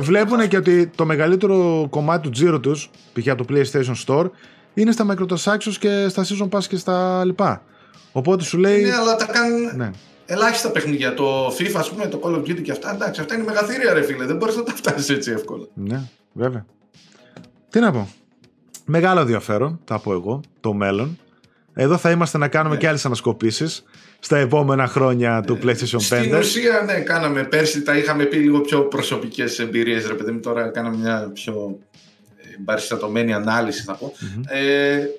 Βλέπουν και ότι το μεγαλύτερο κομμάτι του τζίρου τους, π.χ. από το PlayStation Store, είναι στα microtransactions και στα season pass και στα λοιπά. Οπότε σου λέει. Ναι, αλλά τα κάνουν. Ναι. Ελάχιστα παιχνίδια. Το FIFA, ας πούμε, το Call of Duty και αυτά. Εντάξει, αυτά είναι μεγαθύρια, ρε φίλε. Δεν μπορείς να τα φτάσεις έτσι εύκολα. Ναι, βέβαια. Τι να πω. Μεγάλο ενδιαφέρον, θα πω εγώ, το μέλλον. Εδώ θα είμαστε να κάνουμε και άλλες ανασκοπήσεις στα επόμενα χρόνια του PlayStation 5. Στην ουσία, ναι, κάναμε πέρσι, τα είχαμε πει λίγο πιο προσωπικές εμπειρίες, ρε παιδί μου, τώρα κάναμε μια πιο παριστατωμένη ανάλυση, θα πω.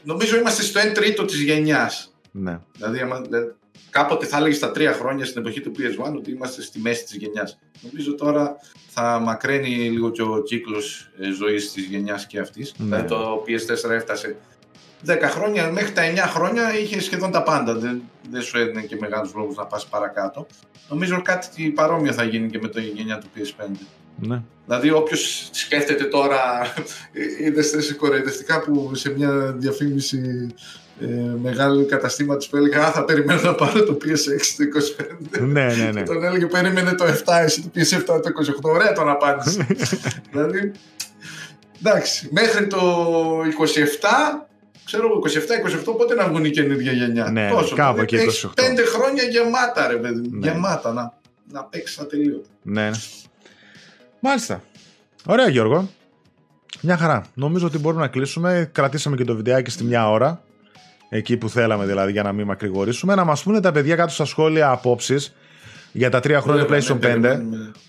Νομίζω είμαστε στο 1 τρίτο της γενιάς. Ναι. Δηλαδή, κάποτε θα έλεγε στα 3 χρόνια στην εποχή του PS1 ότι είμαστε στη μέση της γενιάς. Νομίζω τώρα θα μακραίνει λίγο και ο κύκλος ζωής της γενιάς και αυτής. Ναι. Δηλαδή το PS4 έφτασε 10 χρόνια, μέχρι τα 9 χρόνια είχε σχεδόν τα πάντα. Δεν σου έδινε και μεγάλους λόγους να πας παρακάτω. Νομίζω κάτι παρόμοιο θα γίνει και με το γενιά του PS5. Ναι. Δηλαδή, όποιος σκέφτεται τώρα, είδες κοροϊδευτικά που σε μια διαφήμιση μεγάλου καταστήματος που έλεγε θα περιμένω να πάρω το PS6 το 25. Ναι. Τον έλεγε περίμενε το 7, εσύ το PS7 το 28. Ωραία, τον απάντησε. Δηλαδή, εντάξει, μέχρι το 27. Ξέρω 27, πότε να βγουν οι καινούργια γενιά. Ναι, τόσο, κάπου εκεί 28. 5 χρόνια γεμάτα, ρε παιδί. Ναι. Γεμάτα να παίξεις ατελείωτα. Ναι. Μάλιστα. Ωραία, Γιώργο. Μια χαρά. Νομίζω ότι μπορούμε να κλείσουμε. Κρατήσαμε και το βιντεάκι στη μια ώρα. Εκεί που θέλαμε δηλαδή, για να μην μακρηγορήσουμε. Να μας πούνε τα παιδιά κάτω στα σχόλια απόψεις για τα 3 χρόνια PlayStation 5.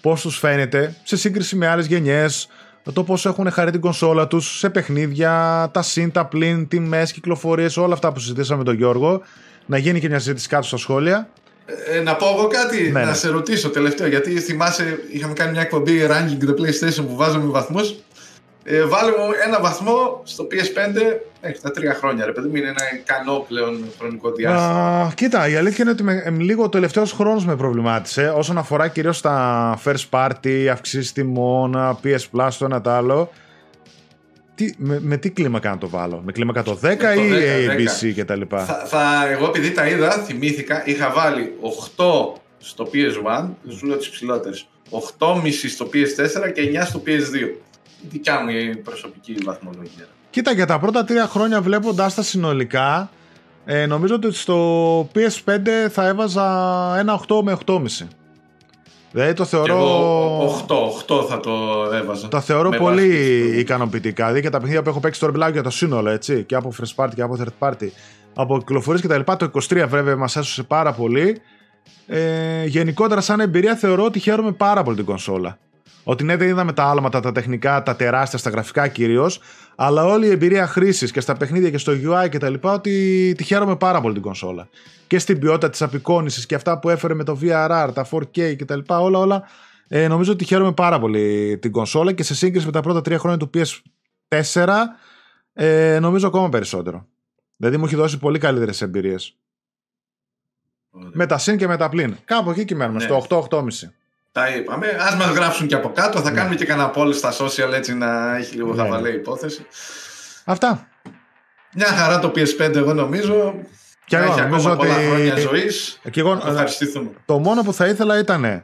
Πώς τους φαίνεται σε σύγκριση με άλλες γενιές. Το πόσο έχουν χαρεί την κονσόλα τους σε παιχνίδια, τα συν, τα πλην, τιμές, κυκλοφορίες, όλα αυτά που συζητήσαμε με τον Γιώργο. Να γίνει και μια συζήτηση κάτω στα σχόλια. Να πω εγώ κάτι, ναι, να σε ρωτήσω τελευταίο. Γιατί θυμάσαι, είχαμε κάνει μια εκπομπή ranking the PlayStation που βάζαμε βαθμούς. Βάλε μου ένα βαθμό στο PS5 τα 3 χρόνια, ρε παιδί μου, είναι ένα ικανό πλέον χρονικό διάστημα. Κοίτα, η αλήθεια είναι ότι λίγο ο τελευταίος χρόνος με προβλημάτισε όσον αφορά κυρίως τα first party, αυξήσεις τιμών, PS Plus, το ένα τ' άλλο. Με τι κλίμακα να το βάλω, με κλίμακα το 10 ή ABC κτλ. Εγώ επειδή τα είδα, θυμήθηκα, είχα βάλει 8 στο PS1, σου λέω τις ψηλότερες, 8,5 στο PS4 και 9 στο PS2. Δικιά μου η προσωπική βαθμολογία. Κοίτα, για τα πρώτα 3 χρόνια βλέποντάς τα συνολικά, νομίζω ότι στο PS5 θα έβαζα ένα 8 με 8,5. Δηλαδή το θεωρώ. Εγώ 8 θα το έβαζα. Τα θεωρώ με πολύ ικανοποιητικά. Δηλαδή και τα παιχνίδια που έχω παίξει τώρα μιλάω για το σύνολο, έτσι. Και από First Party και από Third Party. Από κυκλοφορίες και τα λοιπά. Το 23 βέβαια μας έσωσε πάρα πολύ. Γενικότερα, σαν εμπειρία, θεωρώ ότι χαίρομαι πάρα πολύ την κονσόλα. Ότι ναι, δεν είδαμε τα άλματα, τα τεχνικά, τα τεράστια, στα γραφικά κυρίως. Αλλά όλη η εμπειρία χρήσης και στα παιχνίδια και στο UI και τα λοιπά, ότι τη χαίρομαι πάρα πολύ την κονσόλα. Και στην ποιότητα της απεικόνησης και αυτά που έφερε με το VRR, τα 4K και τα λοιπά, όλα. Νομίζω ότι χαίρομαι πάρα πολύ την κονσόλα και σε σύγκριση με τα πρώτα 3 χρόνια του PS4, νομίζω ακόμα περισσότερο. Δηλαδή μου έχει δώσει πολύ καλύτερες εμπειρίες. Με τα συν και με τα πλήν. Κάπου εκεί κυμαίνουμε, ναι. Στο 8-8,5. Τα είπαμε. Ας μας γράψουν και από κάτω. Θα κάνουμε και κανένα poll στα social, έτσι να έχει λίγο χαβαλέ υπόθεση. Αυτά. Μια χαρά το PS5, εγώ νομίζω. Και εγώ έχει νομίζω ακόμα πολλά χρόνια ζωής. Ευχαριστηθούμε. Το μόνο που θα ήθελα ήταν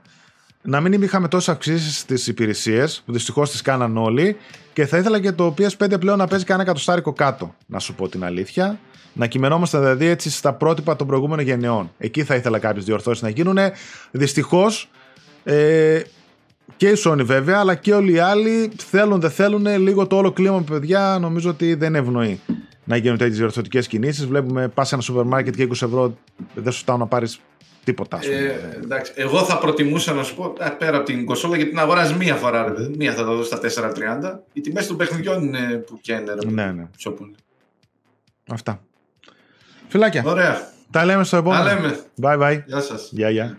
να μην είχαμε τόσες αυξήσεις στις υπηρεσίες που δυστυχώς τις κάναν όλοι. Και θα ήθελα και το PS5 πλέον να παίζει κανένα κατοστάρικο κάτω. Να σου πω την αλήθεια. Να κειμενόμαστε δηλαδή έτσι στα πρότυπα των προηγούμενων γενεών. Εκεί θα ήθελα κάποιες διορθώσεις να γίνουν. Δυστυχώς. Και η Sony βέβαια, αλλά και όλοι οι άλλοι θέλουν, δεν θέλουν, λίγο το όλο κλίμα με παιδιά νομίζω ότι δεν ευνοεί να γίνουν τέτοιες διορθωτικές κινήσεις. Βλέπουμε, πας σε ένα σούπερ μάρκετ και 20€ δεν σου φτάνουν να πάρεις τίποτα. Εντάξει, εγώ θα προτιμούσα να σου πω πέρα από την κονσόλα, γιατί την αγοράζεις μία φορά, ρε, μία θα τα δω στα 4.30. Οι τιμές των παιχνιδιών είναι που καίνε, ρε, ναι. Πιο πολύ. Αυτά. Φιλάκια. Ωραία. Τα λέμε στο επόμενο. Bye bye. Γεια σας. Γεια.